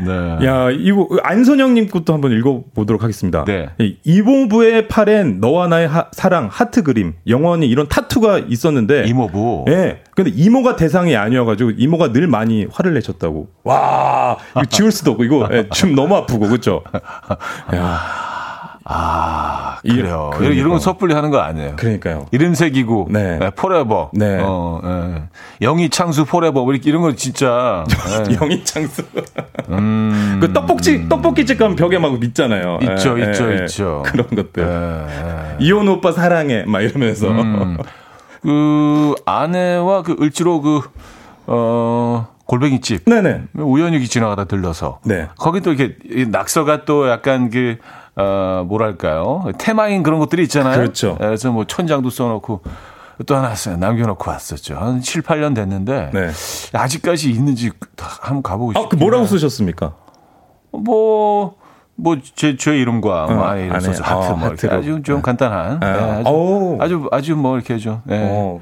네. 야, 이거 안선영님 것도 한번 읽어보도록 하겠습니다. 네. 이모부의 팔엔 너와 나의 사랑 하트 그림 영원히 이런 타투가 있었는데 이모부. 예. 근데 이모가 대상이 아니어가지고 이모가 늘 많이 화를 내셨다고. 와, 이거 지울 수도 없고 이거 좀 너무 아프고 그렇죠. 아, 그래요. 이런 거 섣불리 하는 거 아니에요. 그러니까요. 이름새기고, 포레버. 네. 영희 창수 포레버. 이런 거 진짜. 영희 창수. 그 떡볶이집 가면 벽에 막 있잖아요. 있죠. 그런 것들. 이혼 오빠 사랑해. 막 이러면서. 그, 아내와 그 을지로 골뱅이집. 네네. 우연히 지나가다 들러서. 네. 거기 또 이렇게 낙서가 또 약간 그, 뭐랄까요. 테마인 그런 것들이 있잖아요. 그렇죠. 그래서 뭐 천장도 써놓고 또 하나 남겨놓고 왔었죠. 한 7, 8년 됐는데. 네. 아직까지 있는지 한번 가보고 싶어요. 아, 그 뭐라고 쓰셨습니까? 제 이름과 아이 이름 써서 하트. 아주 좀 간단한. 아주 뭐 이렇게 좀.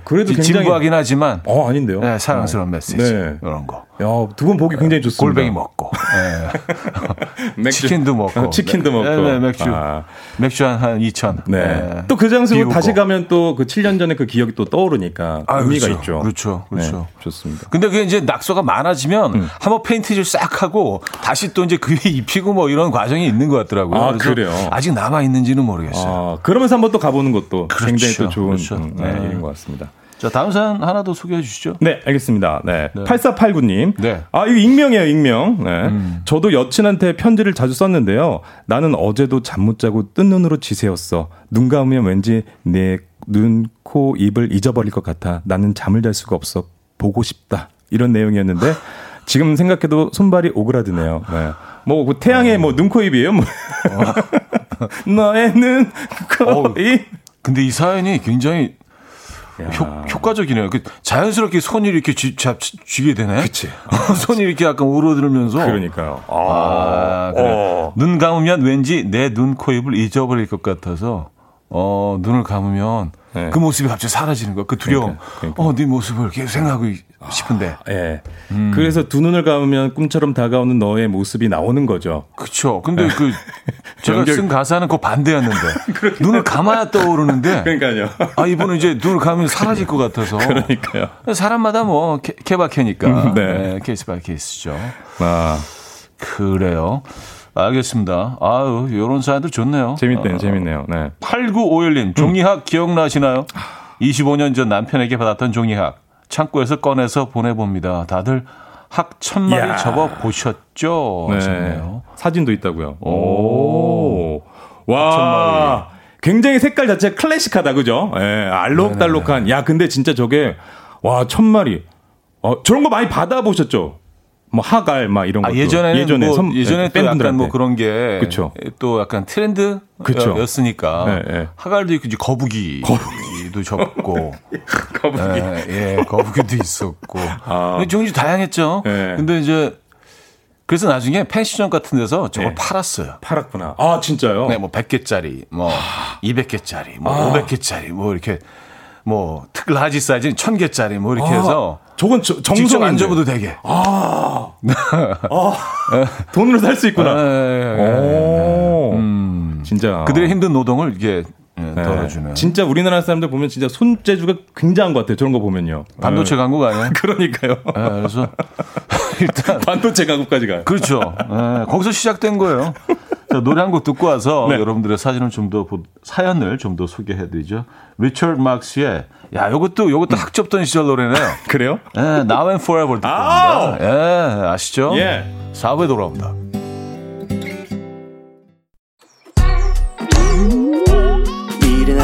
그래도 진부하긴 하지만. 아닌데요. 네, 사랑스러운 메시지. 네. 이런 거. 야, 두 분 보기 굉장히 좋습니다. 골뱅이 먹고. 네. 치킨도 먹고. 네, 맥주 한 2,000. 네. 또 그 장소로 다시 가면 또 그 7년 전에 그 기억이 또 떠오르니까 의미가 있죠. 그렇죠. 네, 좋습니다. 근데 그게 이제 낙서가 많아지면 한번 페인트질 싹 하고 다시 또 이제 그 위에 입히고 뭐 이런 과정이 있는 것 같더라고요. 아, 그래요. 아직 남아 있는지는 모르겠어요. 그러면서 한번 또 가보는 것도 굉장히 또 좋은 일인 것 같습니다. 자, 다음 사연 하나 더 소개해 주시죠. 네, 알겠습니다. 네. 8489님. 네. 아, 이거 익명이에요, 익명. 네. 저도 여친한테 편지를 자주 썼는데요. 나는 어제도 잠 못 자고 뜬 눈으로 지새웠어. 눈 감으면 왠지 내 눈, 코, 입을 잊어버릴 것 같아. 나는 잠을 잘 수가 없어. 보고 싶다. 이런 내용이었는데 지금 생각해도 손발이 오그라드네요. 네. 뭐 그 태양의 뭐 눈, 코, 입이에요. 뭐. 너의 눈, 코, 입. 근데 이 사연이 굉장히 효과적이네요. 자연스럽게 손이 이렇게 쥐게 되네. 그치. 손이 이렇게 약간 오르들면서. 그러니까요. 그래. 눈 감으면 왠지 내 눈, 코, 입을 잊어버릴 것 같아서, 눈을 감으면 그 모습이 갑자기 사라지는 거야. 그 두려움. 그러니까. 네 모습을 계속 생각하고 싶은데. 그래서 두 눈을 감으면 꿈처럼 다가오는 너의 모습이 나오는 거죠. 그렇죠. 근데 그 제가 쓴 가사는 그 반대였는데 눈을 감아야 떠오르는데. 그러니까요. 아, 이분은 이제 눈을 감으면 사라질 것 같아서. 그러니까요. 사람마다 뭐 케바케니까. 네. 케이스 바이 케이스죠. 아, 그래요. 알겠습니다. 아유, 요런 사연들 좋네요. 재밌네요. 네. 8951님, 종이학 기억나시나요? 25년 전 남편에게 받았던 종이학. 창고에서 꺼내서 보내봅니다. 다들 학 1,000마리 접어보셨죠? 네. 하셨네요. 사진도 있다고요. 오. 와. 굉장히 색깔 자체가 클래식하다, 그죠? 예, 네, 알록달록한. 야, 근데 진짜 저게, 와, 1,000마리. 저런 거 많이 받아보셨죠? 뭐 하갈 막 이런 것도 예전에 또 약간 뭐 그런 게 또 약간 트렌드였으니까 하갈도 있고 이제 거북이도 접고 거북이도 있었고 근데 종류 다양했죠. 네. 근데 이제 그래서 나중에 펜시점 같은 데서 저걸 팔았어요. 팔았구나. 아, 진짜요? 네, 뭐 100개짜리, 뭐 200개짜리, 뭐 500개짜리, 뭐 이렇게 뭐 특라지 사이즈 1,000개짜리 뭐 이렇게 해서. 저건 정성 안 접어도 되게. 돈으로 살 수 있구나. 진짜. 그들의 힘든 노동을 이게 덜어주네요. 진짜 우리나라 사람들 보면 진짜 손재주가 굉장한 것 같아요. 저런 거 보면요. 반도체 강국 아니에요? 그러니까요. 그래서 일단 반도체 강국까지 가요. 그렇죠. 거기서 시작된 거예요. 자, 노래 한 곡 듣고 와서 네. 여러분들의 사진을 좀 더 사연을 좀 더 소개해드리죠. 리처드 막스의 야 이것도 학접던 시절 노래네요. 그래요? 예, Now and Forever 듣고 옵니다. 예, 아시죠? 예. 4부에 돌아옵니다. 이른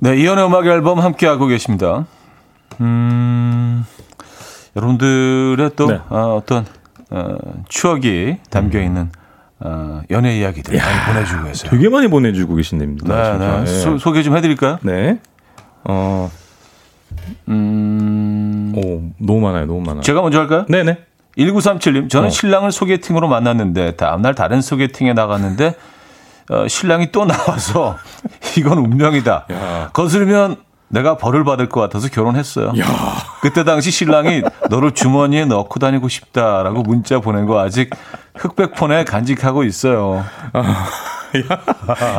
네, 이현의 음악 앨범 함께하고 계십니다. 여러분들의 또 네. 추억이 담겨있는 연애 이야기들 많이 보내주고 계세요. 되게 많이 보내주고 계신답니다. 네, 네. 소개 좀 해드릴까요? 네. 오, 너무 많아요. 제가 먼저 할까요? 네네. 1937님, 저는 신랑을 소개팅으로 만났는데 다음날 다른 소개팅에 나갔는데 신랑이 또 나와서 이건 운명이다. 야. 거슬면 내가 벌을 받을 것 같아서 결혼했어요. 야. 그때 당시 신랑이 너를 주머니에 넣고 다니고 싶다라고 문자 보낸 거 아직 흑백폰에 간직하고 있어요.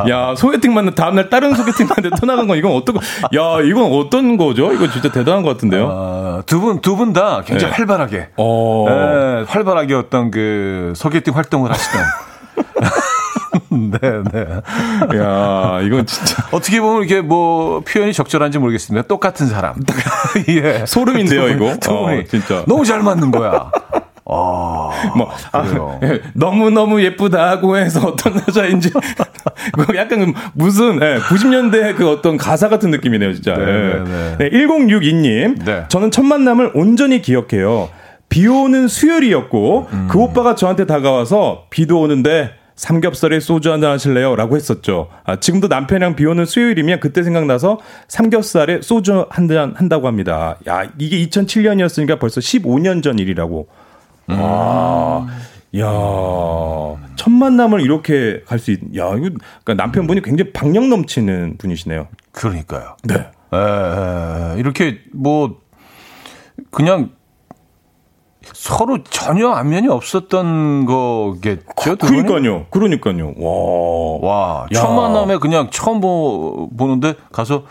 야, 소개팅 만나 다음날 다른 소개팅 만나 또 나간 건 이건 어떻게? 야, 이건 어떤 거죠? 이거 진짜 대단한 것 같은데요. 두 분 다 굉장히 네. 활발하게, 네, 활발하게 어떤 그 소개팅 활동을 하시던. 네. 야, 이건 진짜. 어떻게 보면 이게 뭐 표현이 적절한지 모르겠습니다. 똑같은 사람. 예. 소름인데요, 이거. 진짜. 너무 잘 맞는 거야. 예, 너무너무 예쁘다고 해서 어떤 여자인지. 약간 무슨, 예, 90년대 그 어떤 가사 같은 느낌이네요, 진짜. 네. 네, 1062님. 네. 저는 첫 만남을 온전히 기억해요. 비 오는 수요일이었고, 그 오빠가 저한테 다가와서 비도 오는데, 삼겹살에 소주 한잔 하실래요? 라고 했었죠. 아, 지금도 남편이랑 비오는 수요일이면 그때 생각나서 삼겹살에 소주 한잔 한다고 합니다. 야, 이게 2007년이었으니까 벌써 15년 전 일이라고. 첫 만남을 이렇게 갈 수 있, 야, 이거, 그러니까 남편분이 굉장히 박력 넘치는 분이시네요. 그러니까요. 네. 이렇게 뭐, 그냥, 서로 전혀 안면이 없었던 거겠죠. 그러니까요. 와. 첫 만남에 그냥 처음 보는데 가서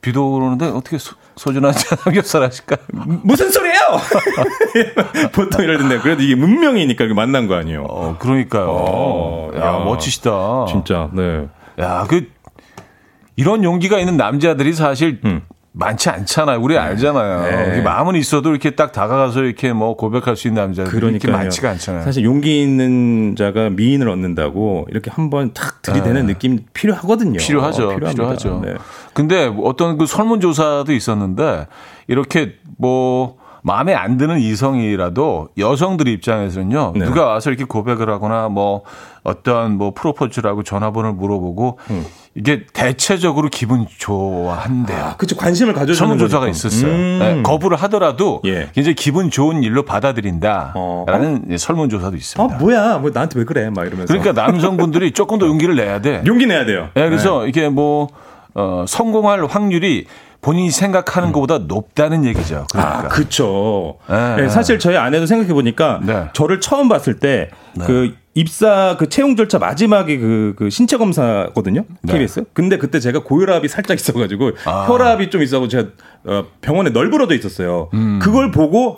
비도 오는데 어떻게 소주나 삼겹살 하실까? 무슨 소리예요? 보통 이럴 텐데 그래도 이게 문명이니까 만난 거 아니에요. 그러니까요. 야, 멋지시다. 진짜. 네. 야, 이런 용기가 있는 남자들이 사실 많지 않잖아요. 우리 알잖아요. 네. 마음은 있어도 이렇게 딱 다가가서 이렇게 뭐 고백할 수 있는 남자들이 이렇게 많지가 않잖아요. 사실 용기 있는 자가 미인을 얻는다고 이렇게 한번 탁 들이대는 느낌 필요하거든요. 필요하죠. 네. 근데 어떤 그 설문조사도 있었는데 이렇게 뭐 마음에 안 드는 이성이라도 여성들 입장에서는요. 네. 누가 와서 이렇게 고백을 하거나 뭐 어떤 뭐 프로포즈라고 전화번호를 물어보고 이게 대체적으로 기분 좋아한대요. 아, 그렇죠. 관심을 가져주는 설문조사가 있었어요. 네, 거부를 하더라도 굉장히 기분 좋은 일로 받아들인다라는 설문조사도 있습니다. 뭐야 나한테 왜 그래 막 이러면서. 그러니까 남성분들이 조금 더 용기를 내야 돼. 용기 내야 돼요. 네, 그래서 이게 뭐 성공할 확률이 본인이 생각하는 것보다 높다는 얘기죠. 그러니까. 아, 그렇죠. 네, 사실 저희 아내도 생각해 보니까 저를 처음 봤을 때 그 입사 그 채용 절차 마지막에 그 신체 검사거든요. KBS. 네. 근데 그때 제가 고혈압이 살짝 있어가지고 혈압이 좀 있어서 제가 병원에 널브러져 있었어요. 그걸 보고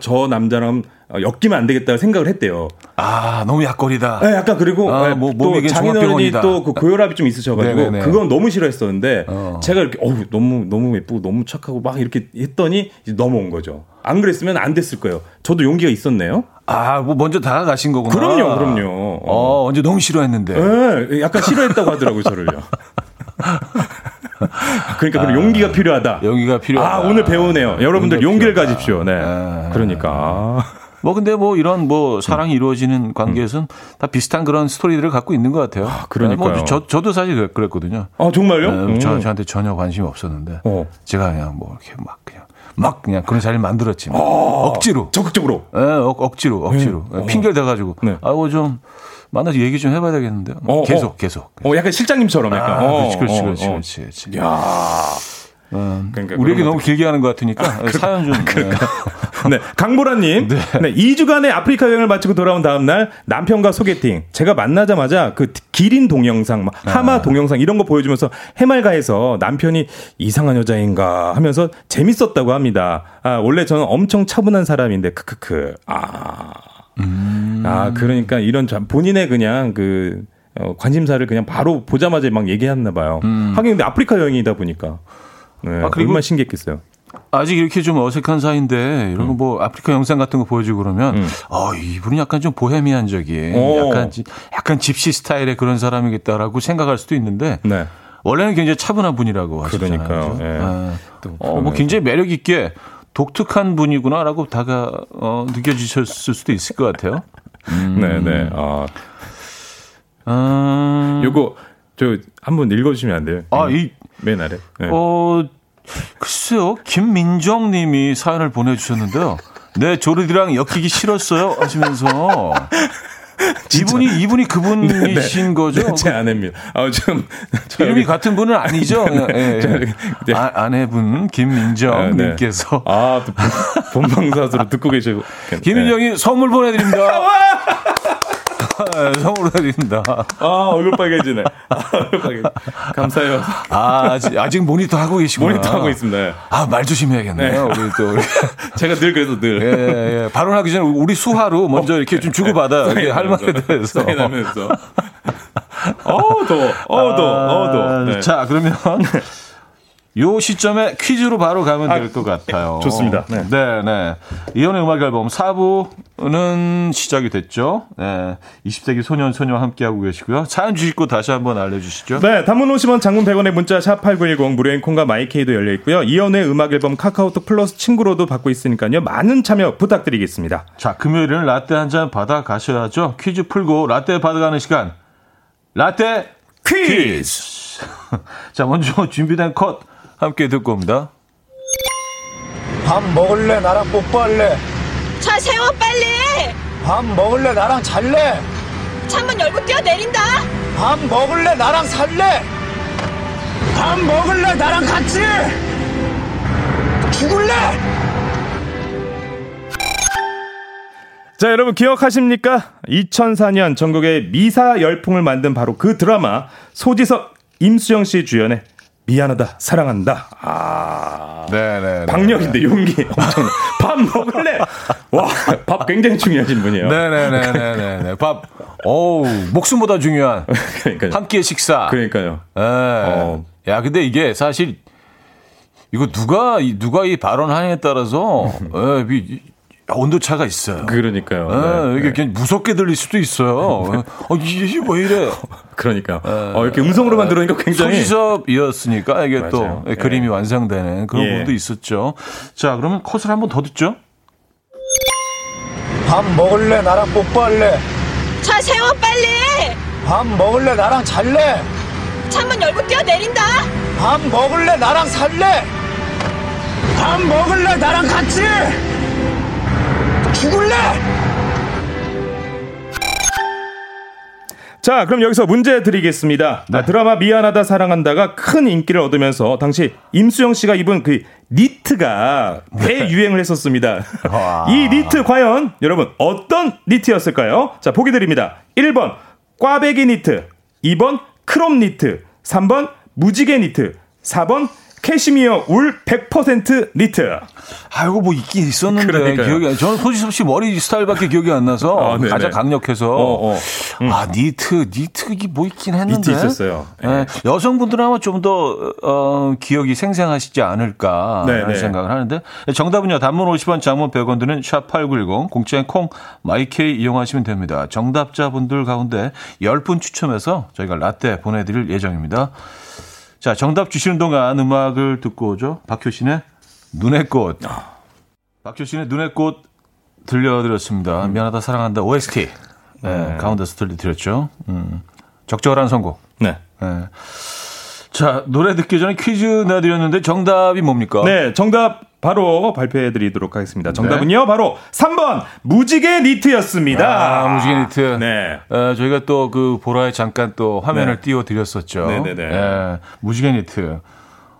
저 남자랑 엮이면 안 되겠다 생각을 했대요. 아, 너무 약골이다. 네, 약간 그리고 또 장인어른이 또 그 고혈압이 좀 있으셔가지고 네네네. 그건 너무 싫어했었는데 제가 이렇게 너무 예쁘고 너무 착하고 막 이렇게 했더니 이제 넘어온 거죠. 안 그랬으면 안 됐을 거예요. 저도 용기가 있었네요. 아, 뭐 먼저 다가가신 거구나. 그럼요. 언제 너무 싫어했는데. 네, 약간 싫어했다고 하더라고요, 저를요. 그러니까 그런 용기가 필요하다. 오늘 배우네요. 여러분들 용기를 가집시오. 네. 그러니까. 뭐 근데 뭐 이런 뭐 사랑이 이루어지는 관계에서는 다 비슷한 그런 스토리들을 갖고 있는 것 같아요. 아, 그러니까요. 뭐 저도 사실 그랬거든요. 아, 정말요? 네, 저한테 전혀 관심이 없었는데 제가 그냥 뭐 이렇게 그냥 그런 자리를 만들었지만 억지로 적극적으로. 네, 억지로 핑계를 대가지고 네. 좀 만나서 얘기 좀 해봐야 되겠는데요. 계속. 약간 실장님처럼 약간. 그렇지. 그러니까 우리 얘기 너무 길게 하는 것 같으니까 사연 좀. 네, 강보라님. 네, 2주간의 아프리카 여행을 마치고 돌아온 다음 날 남편과 소개팅. 제가 만나자마자 그 기린 동영상, 막 하마 동영상 이런 거 보여주면서 해맑아해서 남편이 이상한 여자인가 하면서 재밌었다고 합니다. 아, 원래 저는 엄청 차분한 사람인데 크크크. 그러니까 이런 본인의 그냥 그 관심사를 그냥 바로 보자마자 막 얘기했나 봐요. 하긴 근데 아프리카 여행이다 보니까. 네, 얼마나 신기했겠어요. 아직 이렇게 좀 어색한 사이인데 이런 거 뭐 아프리카 영상 같은 거 보여주고 그러면 이분은 약간 좀 보헤미안적인 약간 집시 스타일의 그런 사람이겠다라고 생각할 수도 있는데 원래는 굉장히 차분한 분이라고 하시잖아요. 그러니까요. 예. 뭐 굉장히 매력 있게 독특한 분이구나라고 느껴지셨을 수도 있을 것 같아요. 네네. 요거 저 한번 읽어주시면 안 돼요? 맨 아래. 네. 글쎄요, 김민정 님이 사연을 보내주셨는데요. 네, 조르디랑 엮이기 싫었어요. 하시면서. 이분이 그분이신 거죠? 네, 제 아내입니다. 이름이 같은 분은 아니죠? 네. 아내분, 김민정 님께서. 또 본방사수로 듣고 계시고. 김민정이 선물 보내드립니다. 선물로 드립니다. 얼굴 빨개지네. 감사해요. 아직 모니터 하고 계시구나. 모니터 하고 있습니다. 말 조심해야겠네요. 네. 우리 또 제가 그래서 늘. 예. 발언하기 전에 우리 수화로 먼저 이렇게 좀 주고받아. 이렇게 할 말에 대해서. 사인하면서. 더워. 네. 자, 그러면. 요 시점에 퀴즈로 바로 가면 될 것 같아요. 좋습니다. 네. 이현의 음악 앨범 4부는 시작이 됐죠. 네. 20세기 소년, 소녀와 함께하고 계시고요. 사연 주실 곳 다시 한번 알려주시죠. 네. 단문 50원, 장문 100원의 문자 샵8910 무료인 콩과 마이케이도 열려있고요. 이현의 음악 앨범 카카오톡 플러스 친구로도 받고 있으니까요. 많은 참여 부탁드리겠습니다. 자, 금요일에는 라떼 한 잔 받아가셔야죠. 퀴즈 풀고 라떼 받아가는 시간. 라떼 퀴즈! 자, 먼저 준비된 컷. 함께 듣고 옵니다. 밥 먹을래? 나랑 뽀뽀할래? 차 세워 빨리! 밥 먹을래? 나랑 잘래? 창문 열고 뛰어내린다! 밥 먹을래? 나랑 살래? 밥 먹을래? 나랑 같이! 죽을래? 자, 여러분 기억하십니까? 2004년 전국에 미사 열풍을 만든 바로 그 드라마 소지섭, 임수영 씨 주연의 미안하다, 사랑한다. 네네. 박력인데 용기 엄청. 밥 먹을래? 밥 굉장히 중요하신 분이에요. 네네네네네. 밥. 목숨보다 중요한. 그러니까요. 한 끼의 식사. 그러니까요. 네. 야, 근데 이게 사실 이거 누가 이 발언하냐에 따라서 온도 차가 있어요. 그러니까요. 이게 그냥 무섭게 들릴 수도 있어요. 이게 왜 이래? 그러니까. 이렇게 음성으로만 들으니까 굉장히. 소지섭이었으니까 이게 맞아요. 또 그림이 완성되는 그런 부분도 있었죠. 자, 그러면 컷을 한 번 더 듣죠. 밥 먹을래? 나랑 뽀뽀할래? 차 세워 빨리! 밥 먹을래? 나랑 잘래? 창문 열고 뛰어내린다! 밥 먹을래? 나랑 살래? 밥 먹을래? 나랑 같이! 죽을래! 자, 그럼 여기서 문제 드리겠습니다. 네. 드라마 미안하다 사랑한다가 큰 인기를 얻으면서 당시 임수영 씨가 입은 그 니트가 대유행을 했었습니다. 이 니트 과연 여러분 어떤 니트였을까요? 자, 보기 드립니다. 1번 꽈배기 니트, 2번 크롭 니트, 3번 무지개 니트, 4번 캐시미어 울 100% 니트. 이거 뭐 있긴 있었는데 그러니까요. 기억이 안 나요. 저는 소지섭 씨 머리 스타일밖에 기억이 안 나서 가장 강력해서 니트 이게 뭐 있긴 했는데. 니트 있었어요. 네. 여성분들은 아마 좀 더 기억이 생생하시지 않을까 하는 생각을 하는데 정답은요. 단문 50원, 장문 100원 드는 샵8910 공짜인 콩 마이케이 이용하시면 됩니다. 정답자분들 가운데 10분 추첨해서 저희가 라떼 보내드릴 예정입니다. 자, 정답 주시는 동안 음악을 듣고 오죠. 박효신의 눈의 꽃. 박효신의 눈의 꽃 들려드렸습니다. 미안하다 사랑한다 OST. 가운데서 들려드렸죠. 적절한 선곡. 네. 자, 노래 듣기 전에 퀴즈 내드렸는데 정답이 뭡니까? 네, 정답 바로 발표해드리도록 하겠습니다. 정답은요, 네. 바로 3번 무지개 니트였습니다. 아, 무지개 니트. 네. 저희가 또 그 보라에 잠깐 또 화면을 네. 띄워드렸었죠. 네네네. 네, 무지개 니트.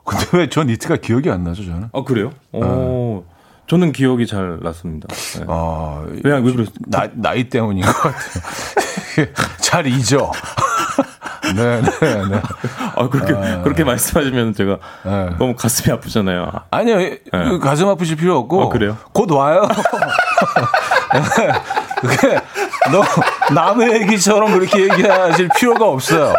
근데 왜 저 니트가 기억이 안 나죠, 저는? 아, 그래요? 오. 저는 기억이 잘 났습니다. 네. 아, 그냥 왜 그랬어요? 나이 때문인 것 같아요. 잘 잊어. 네, 네, 네. 아, 그렇게 말씀하시면 제가 네. 너무 가슴이 아프잖아요. 아니요, 네. 가슴 아프실 필요 없고. 아, 그래요? 곧 와요. 네. 그게 너무 남의 얘기처럼 그렇게 얘기하실 필요가 없어요.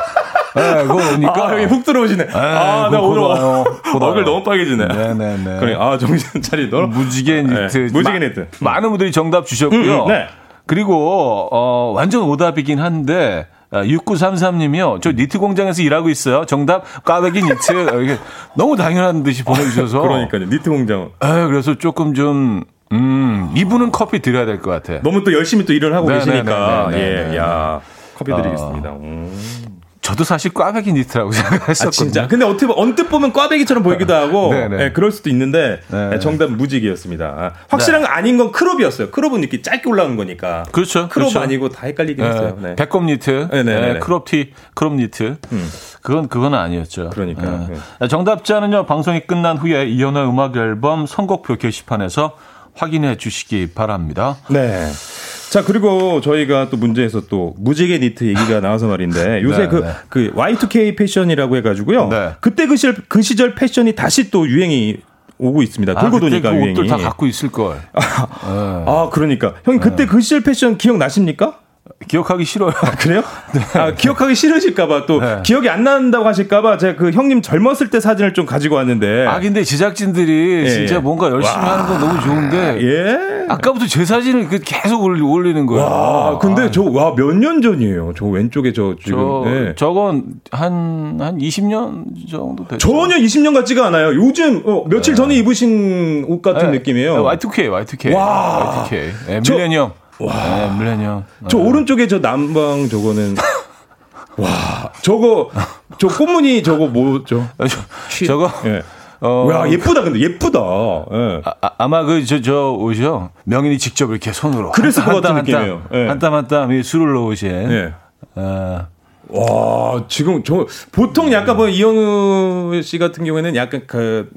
네, 그거 오니까. 아, 여기 훅 들어오시네. 에이, 아, 나 오늘 얼굴 너무 빨개지네. 네네네. 그래, 아, 정신 차리도록. 무지개 니트. 네, 무지개 니트. 많은 분들이 정답 주셨고요. 네. 그리고, 완전 오답이긴 한데, 6933님이요. 저 니트 공장에서 일하고 있어요. 정답, 까베기 니트. 이게 너무 당연한 듯이 보내주셔서. 그러니까요, 니트 공장. 에 그래서 조금 좀, 이분은 커피 드려야 될 것 같아. 너무 또 열심히 또 일을 하고 네네네네. 계시니까. 네네네네. 예, 야 커피 드리겠습니다. 저도 사실 꽈배기 니트라고 생각했었거든요. 아, 진짜. 근데 어떻게 보면 언뜻 보면 꽈배기처럼 보이기도 하고, 네, 그럴 수도 있는데 네, 정답은 무지개였습니다. 확실한 네. 건 아닌 건 크롭이었어요. 크롭은 이렇게 짧게 올라온 거니까. 그렇죠. 크롭 그렇죠. 아니고 다 헷갈리긴 네. 했어요. 네. 백검 니트, 네, 크롭티, 크롭 니트. 그건 아니었죠. 그러니까요. 네. 네. 정답자는요 방송이 끝난 후에 이현우의 음악 앨범 선곡표 게시판에서 확인해 주시기 바랍니다. 네. 자, 그리고 저희가 또 문제에서 또 무지개 니트 얘기가 나와서 말인데 요새 그 Y2K 패션이라고 해가지고요. 네. 그때 그 시절 패션이 다시 또 유행이 오고 있습니다. 돌고 도니까 유행이. 옷들 다 갖고 있을 걸. 아, 그러니까 형 그때 그 시절 패션 기억나십니까? 기억하기 싫어요. 아, 그래요? 네. 아, 기억하기 싫으실까봐 또 네. 기억이 안 난다고 하실까봐 제가 그 형님 젊었을 때 사진을 좀 가지고 왔는데. 아, 근데 제작진들이 예, 진짜 예. 뭔가 열심히 와. 하는 건 너무 좋은데. 예. 아까부터 제 사진을 계속 올리는 거예요. 와, 근데 저, 와, 몇 년 전이에요. 저 왼쪽에 저 지금. 네. 저건 한 20년 정도 됐죠. 전혀 20년 같지가 않아요. 요즘 며칠 네. 전에 입으신 옷 같은 네. 느낌이에요. 네, Y2K. 와. Y2K. 네, 밀레니엄. 와, 네, 물론요. 저 오른쪽에 저 남방 저거는 와, 저 꽃무늬 저거 뭐죠? 저거. 예. 와, 예쁘다 근데 예쁘다. 예. 아마 그 저 옷이요. 명인이 직접 이렇게 손으로. 그래서 그 같은 느낌이에요. 한 땀 한 땀 이 술을 넣으신. 예. 와, 지금 저 보통 약간 뭐 이현우 씨 같은 경우에는 약간 그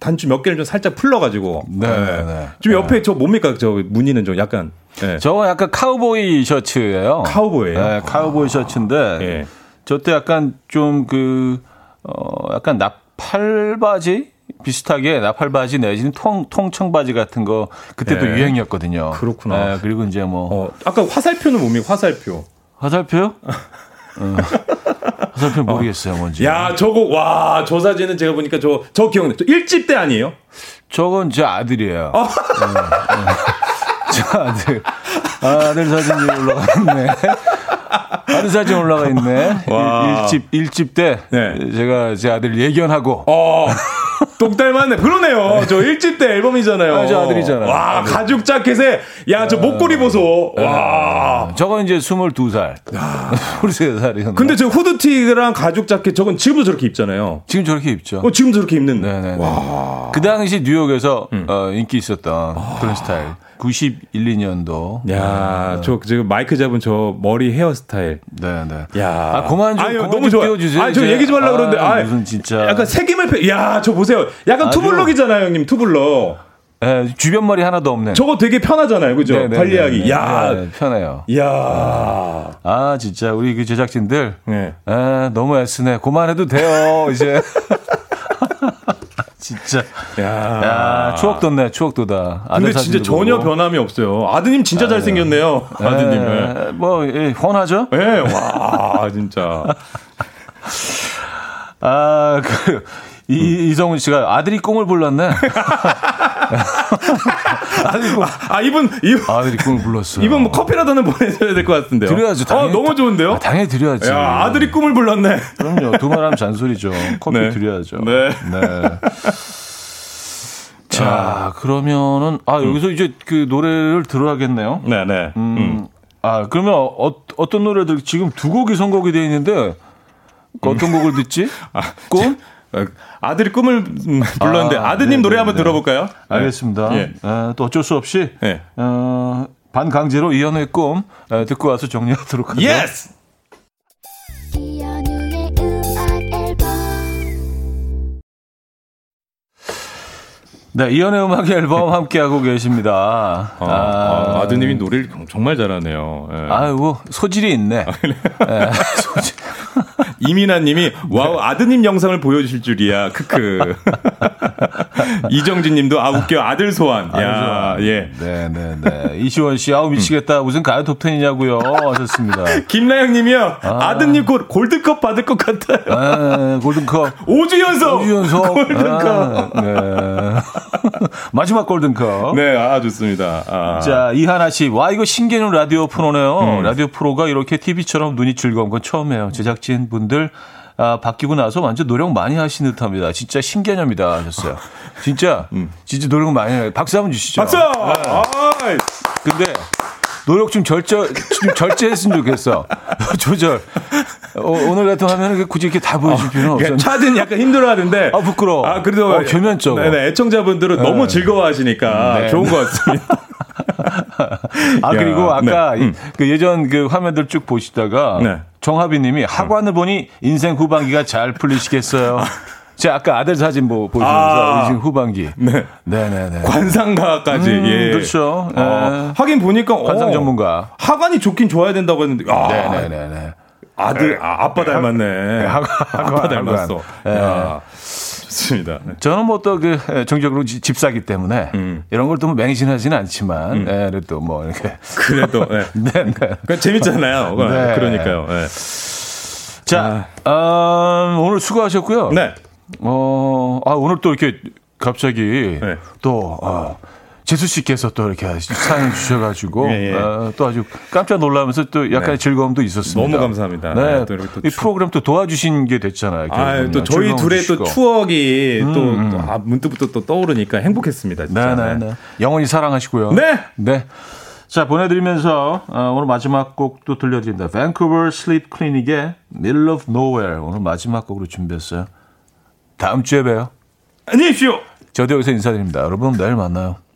단추 몇 개를 좀 살짝 풀러가지고. 네. 좀 옆에 저 뭡니까 저 무늬는 좀 약간. 네. 저거 약간 카우보이 셔츠예요. 카우보이예요. 네, 카우보이 셔츠인데 네. 저때 약간 좀 그 약간 나팔바지 비슷하게 나팔바지 내지는 통청바지 같은 거 그때도 네. 유행이었거든요. 그렇구나. 네, 그리고 이제 뭐 아까 화살표는 뭡니까 화살표? 화살표요? 화살표 모르겠어요, 뭔지. 야, 저거, 와, 저 사진은 제가 보니까 저 기억나. 저 1집 때 아니에요? 저건 제 아들이에요. 저 아들. 아들 사진이 올라가 있네. 아들 사진 올라가 있네. 1집 때 네. 제가 제 아들 예견하고. 똑 닮았네. 그러네요. 저 1집 때 앨범이잖아요. 아, 저 아들이잖아요. 와, 아들. 가죽 자켓에, 야, 저 목걸이 보소. 와. 저건 이제 22살. 23살이었나. 근데 저 후드티랑 가죽 자켓, 저건 지금도 저렇게 입잖아요. 지금 저렇게 입죠. 지금도 저렇게 입는. 네네. 와. 그 당시 뉴욕에서 인기 있었던 그런 스타일. 91~92년도. 야, 저 지금 마이크 잡은 저 머리 헤어스타일. 네. 야, 그만 좀 너무 좋아. 아, 저 얘기 좀 하려고 그러는데. 무슨 진짜. 약간 새김을 야, 저 보세요. 약간 투블럭이잖아요, 형님. 투블럭. 예, 주변 머리 하나도 없네. 저거 되게 편하잖아요, 그죠? 네네네네. 관리하기. 야, 네네, 편해요. 야, 아 진짜 우리 그 제작진들. 네. 아, 너무 애쓰네. 그만해도 돼요, 이제. 진짜. 야, 추억 돋네, 추억 돋아. 근데 진짜 전혀 보고. 변함이 없어요. 아드님 진짜 잘생겼네요. 아드님은. 뭐, 훤하죠? 예, 와, 진짜. 아, 이성훈 씨가 아들이 꿈을 불렀네. 아들이 꿈을 불렀어요. 이분 뭐 커피라도는 보내줘야 될 것 같은데요. 드려야죠. 당연히, 너무 좋은데요? 당연히 드려야죠. 야, 아들이 꿈을 불렀네. 그럼요. 두 말 하면 잔소리죠. 커피 네. 드려야죠. 네. 자, 그러면은 여기서 이제 그 노래를 들어야겠네요. 네. 그러면 어떤 노래들 지금 두 곡이 선곡이 돼 있는데 어떤 곡을 듣지? 꿈? 아들이 꿈을 불렀는데 아드님 노래 한번 들어볼까요? 알겠습니다. 예. 또 어쩔 수 없이 예. 반강제로 이현우의 꿈 듣고 와서 정리하도록 하죠. 예스! 이현우의 음악 앨범. 네, 이현우의 음악 앨범 함께하고 계십니다. 아드님이 노래를 정말 잘하네요. 예. 아이고, 소질이 있네. 예, 소질. 이민아님이 와우 네. 아드님 영상을 보여주실 줄이야 크크. 이정진님도 아 웃겨 아들 소환. 야 예. 네네네. 이시원 씨 아우 미치겠다 무슨 가요 톱텐이냐고요 하셨습니다. 김나영님이요 아드님 곧 골드컵 받을 것 같아요. 아, 골든컵 5주 연속 골든컵. 아, 네. 마지막 골든컵. 네 아 좋습니다. 아. 자 이하나 씨 와 이거 신개념 라디오 프로네요. 라디오 프로가 이렇게 TV처럼 눈이 즐거운 건 처음이에요. 제작진 분들 바뀌고 나서 완전 노력 많이 하신 듯합니다. 진짜 신개념이다 하셨어요. 진짜 진짜 노력 많이 해요. 박수 한번 주시죠. 박수. 네. 근데 노력 좀 절제했으면 좋겠어. 조절. 오늘 같은 화면은 굳이 이렇게 다 보여줄 필요는 없어요. 차든 약간 힘들어하는데. 아 부끄러워. 아 그래도 겸연쩍어. 네네 애청자분들은 네. 너무 즐거워하시니까 네. 좋은 것 같습니다. 아 야, 그리고 아까 네. 그 예전 그 화면들 쭉 보시다가. 네. 정하빈님이 학원을 보니 인생 후반기가 잘 풀리시겠어요. 제가 아까 아들 사진 뭐 보시면서 인생 후반기. 네, 네네네. 관상가까지. 예. 그렇죠. 하긴 보니까 관상 전문가. 하관이 좋긴 좋아야 된다고 했는데. 아, 네네네. 아들 아빠 닮았네. 아빠 닮았어. 야. 좋습니다. 네. 저는 뭐 또 그 정적으로 집사기 때문에 이런 걸 또 맹신하지는 않지만 예, 그래도 뭐 이렇게 그래도 네. 네, 네. 재밌잖아요. 네. 그러니까요. 네. 자 오늘 수고하셨고요. 네. 오늘 또 이렇게 갑자기 네. 또 재수 씨께서 또 이렇게 사연 주셔가지고 예, 예. 또 아주 깜짝 놀라면서 또 약간의 네. 즐거움도 있었습니다. 너무 감사합니다. 네, 또 이렇게 또 이 프로그램 또 도와주신 게 됐잖아요. 아, 또 저희 둘의 주시고. 또 추억이 또 문득부터 또 떠오르니까 행복했습니다. 진짜. 네. 영원히 사랑하시고요. 네, 네. 자 보내드리면서 오늘 마지막 곡도 들려드립니다. 밴쿠버 슬립 클리닉의 Middle of Nowhere 오늘 마지막 곡으로 준비했어요. 다음 주에 봬요. 안녕히 계십시오. 저도 여기서 인사드립니다. 여러분 내일 만나요.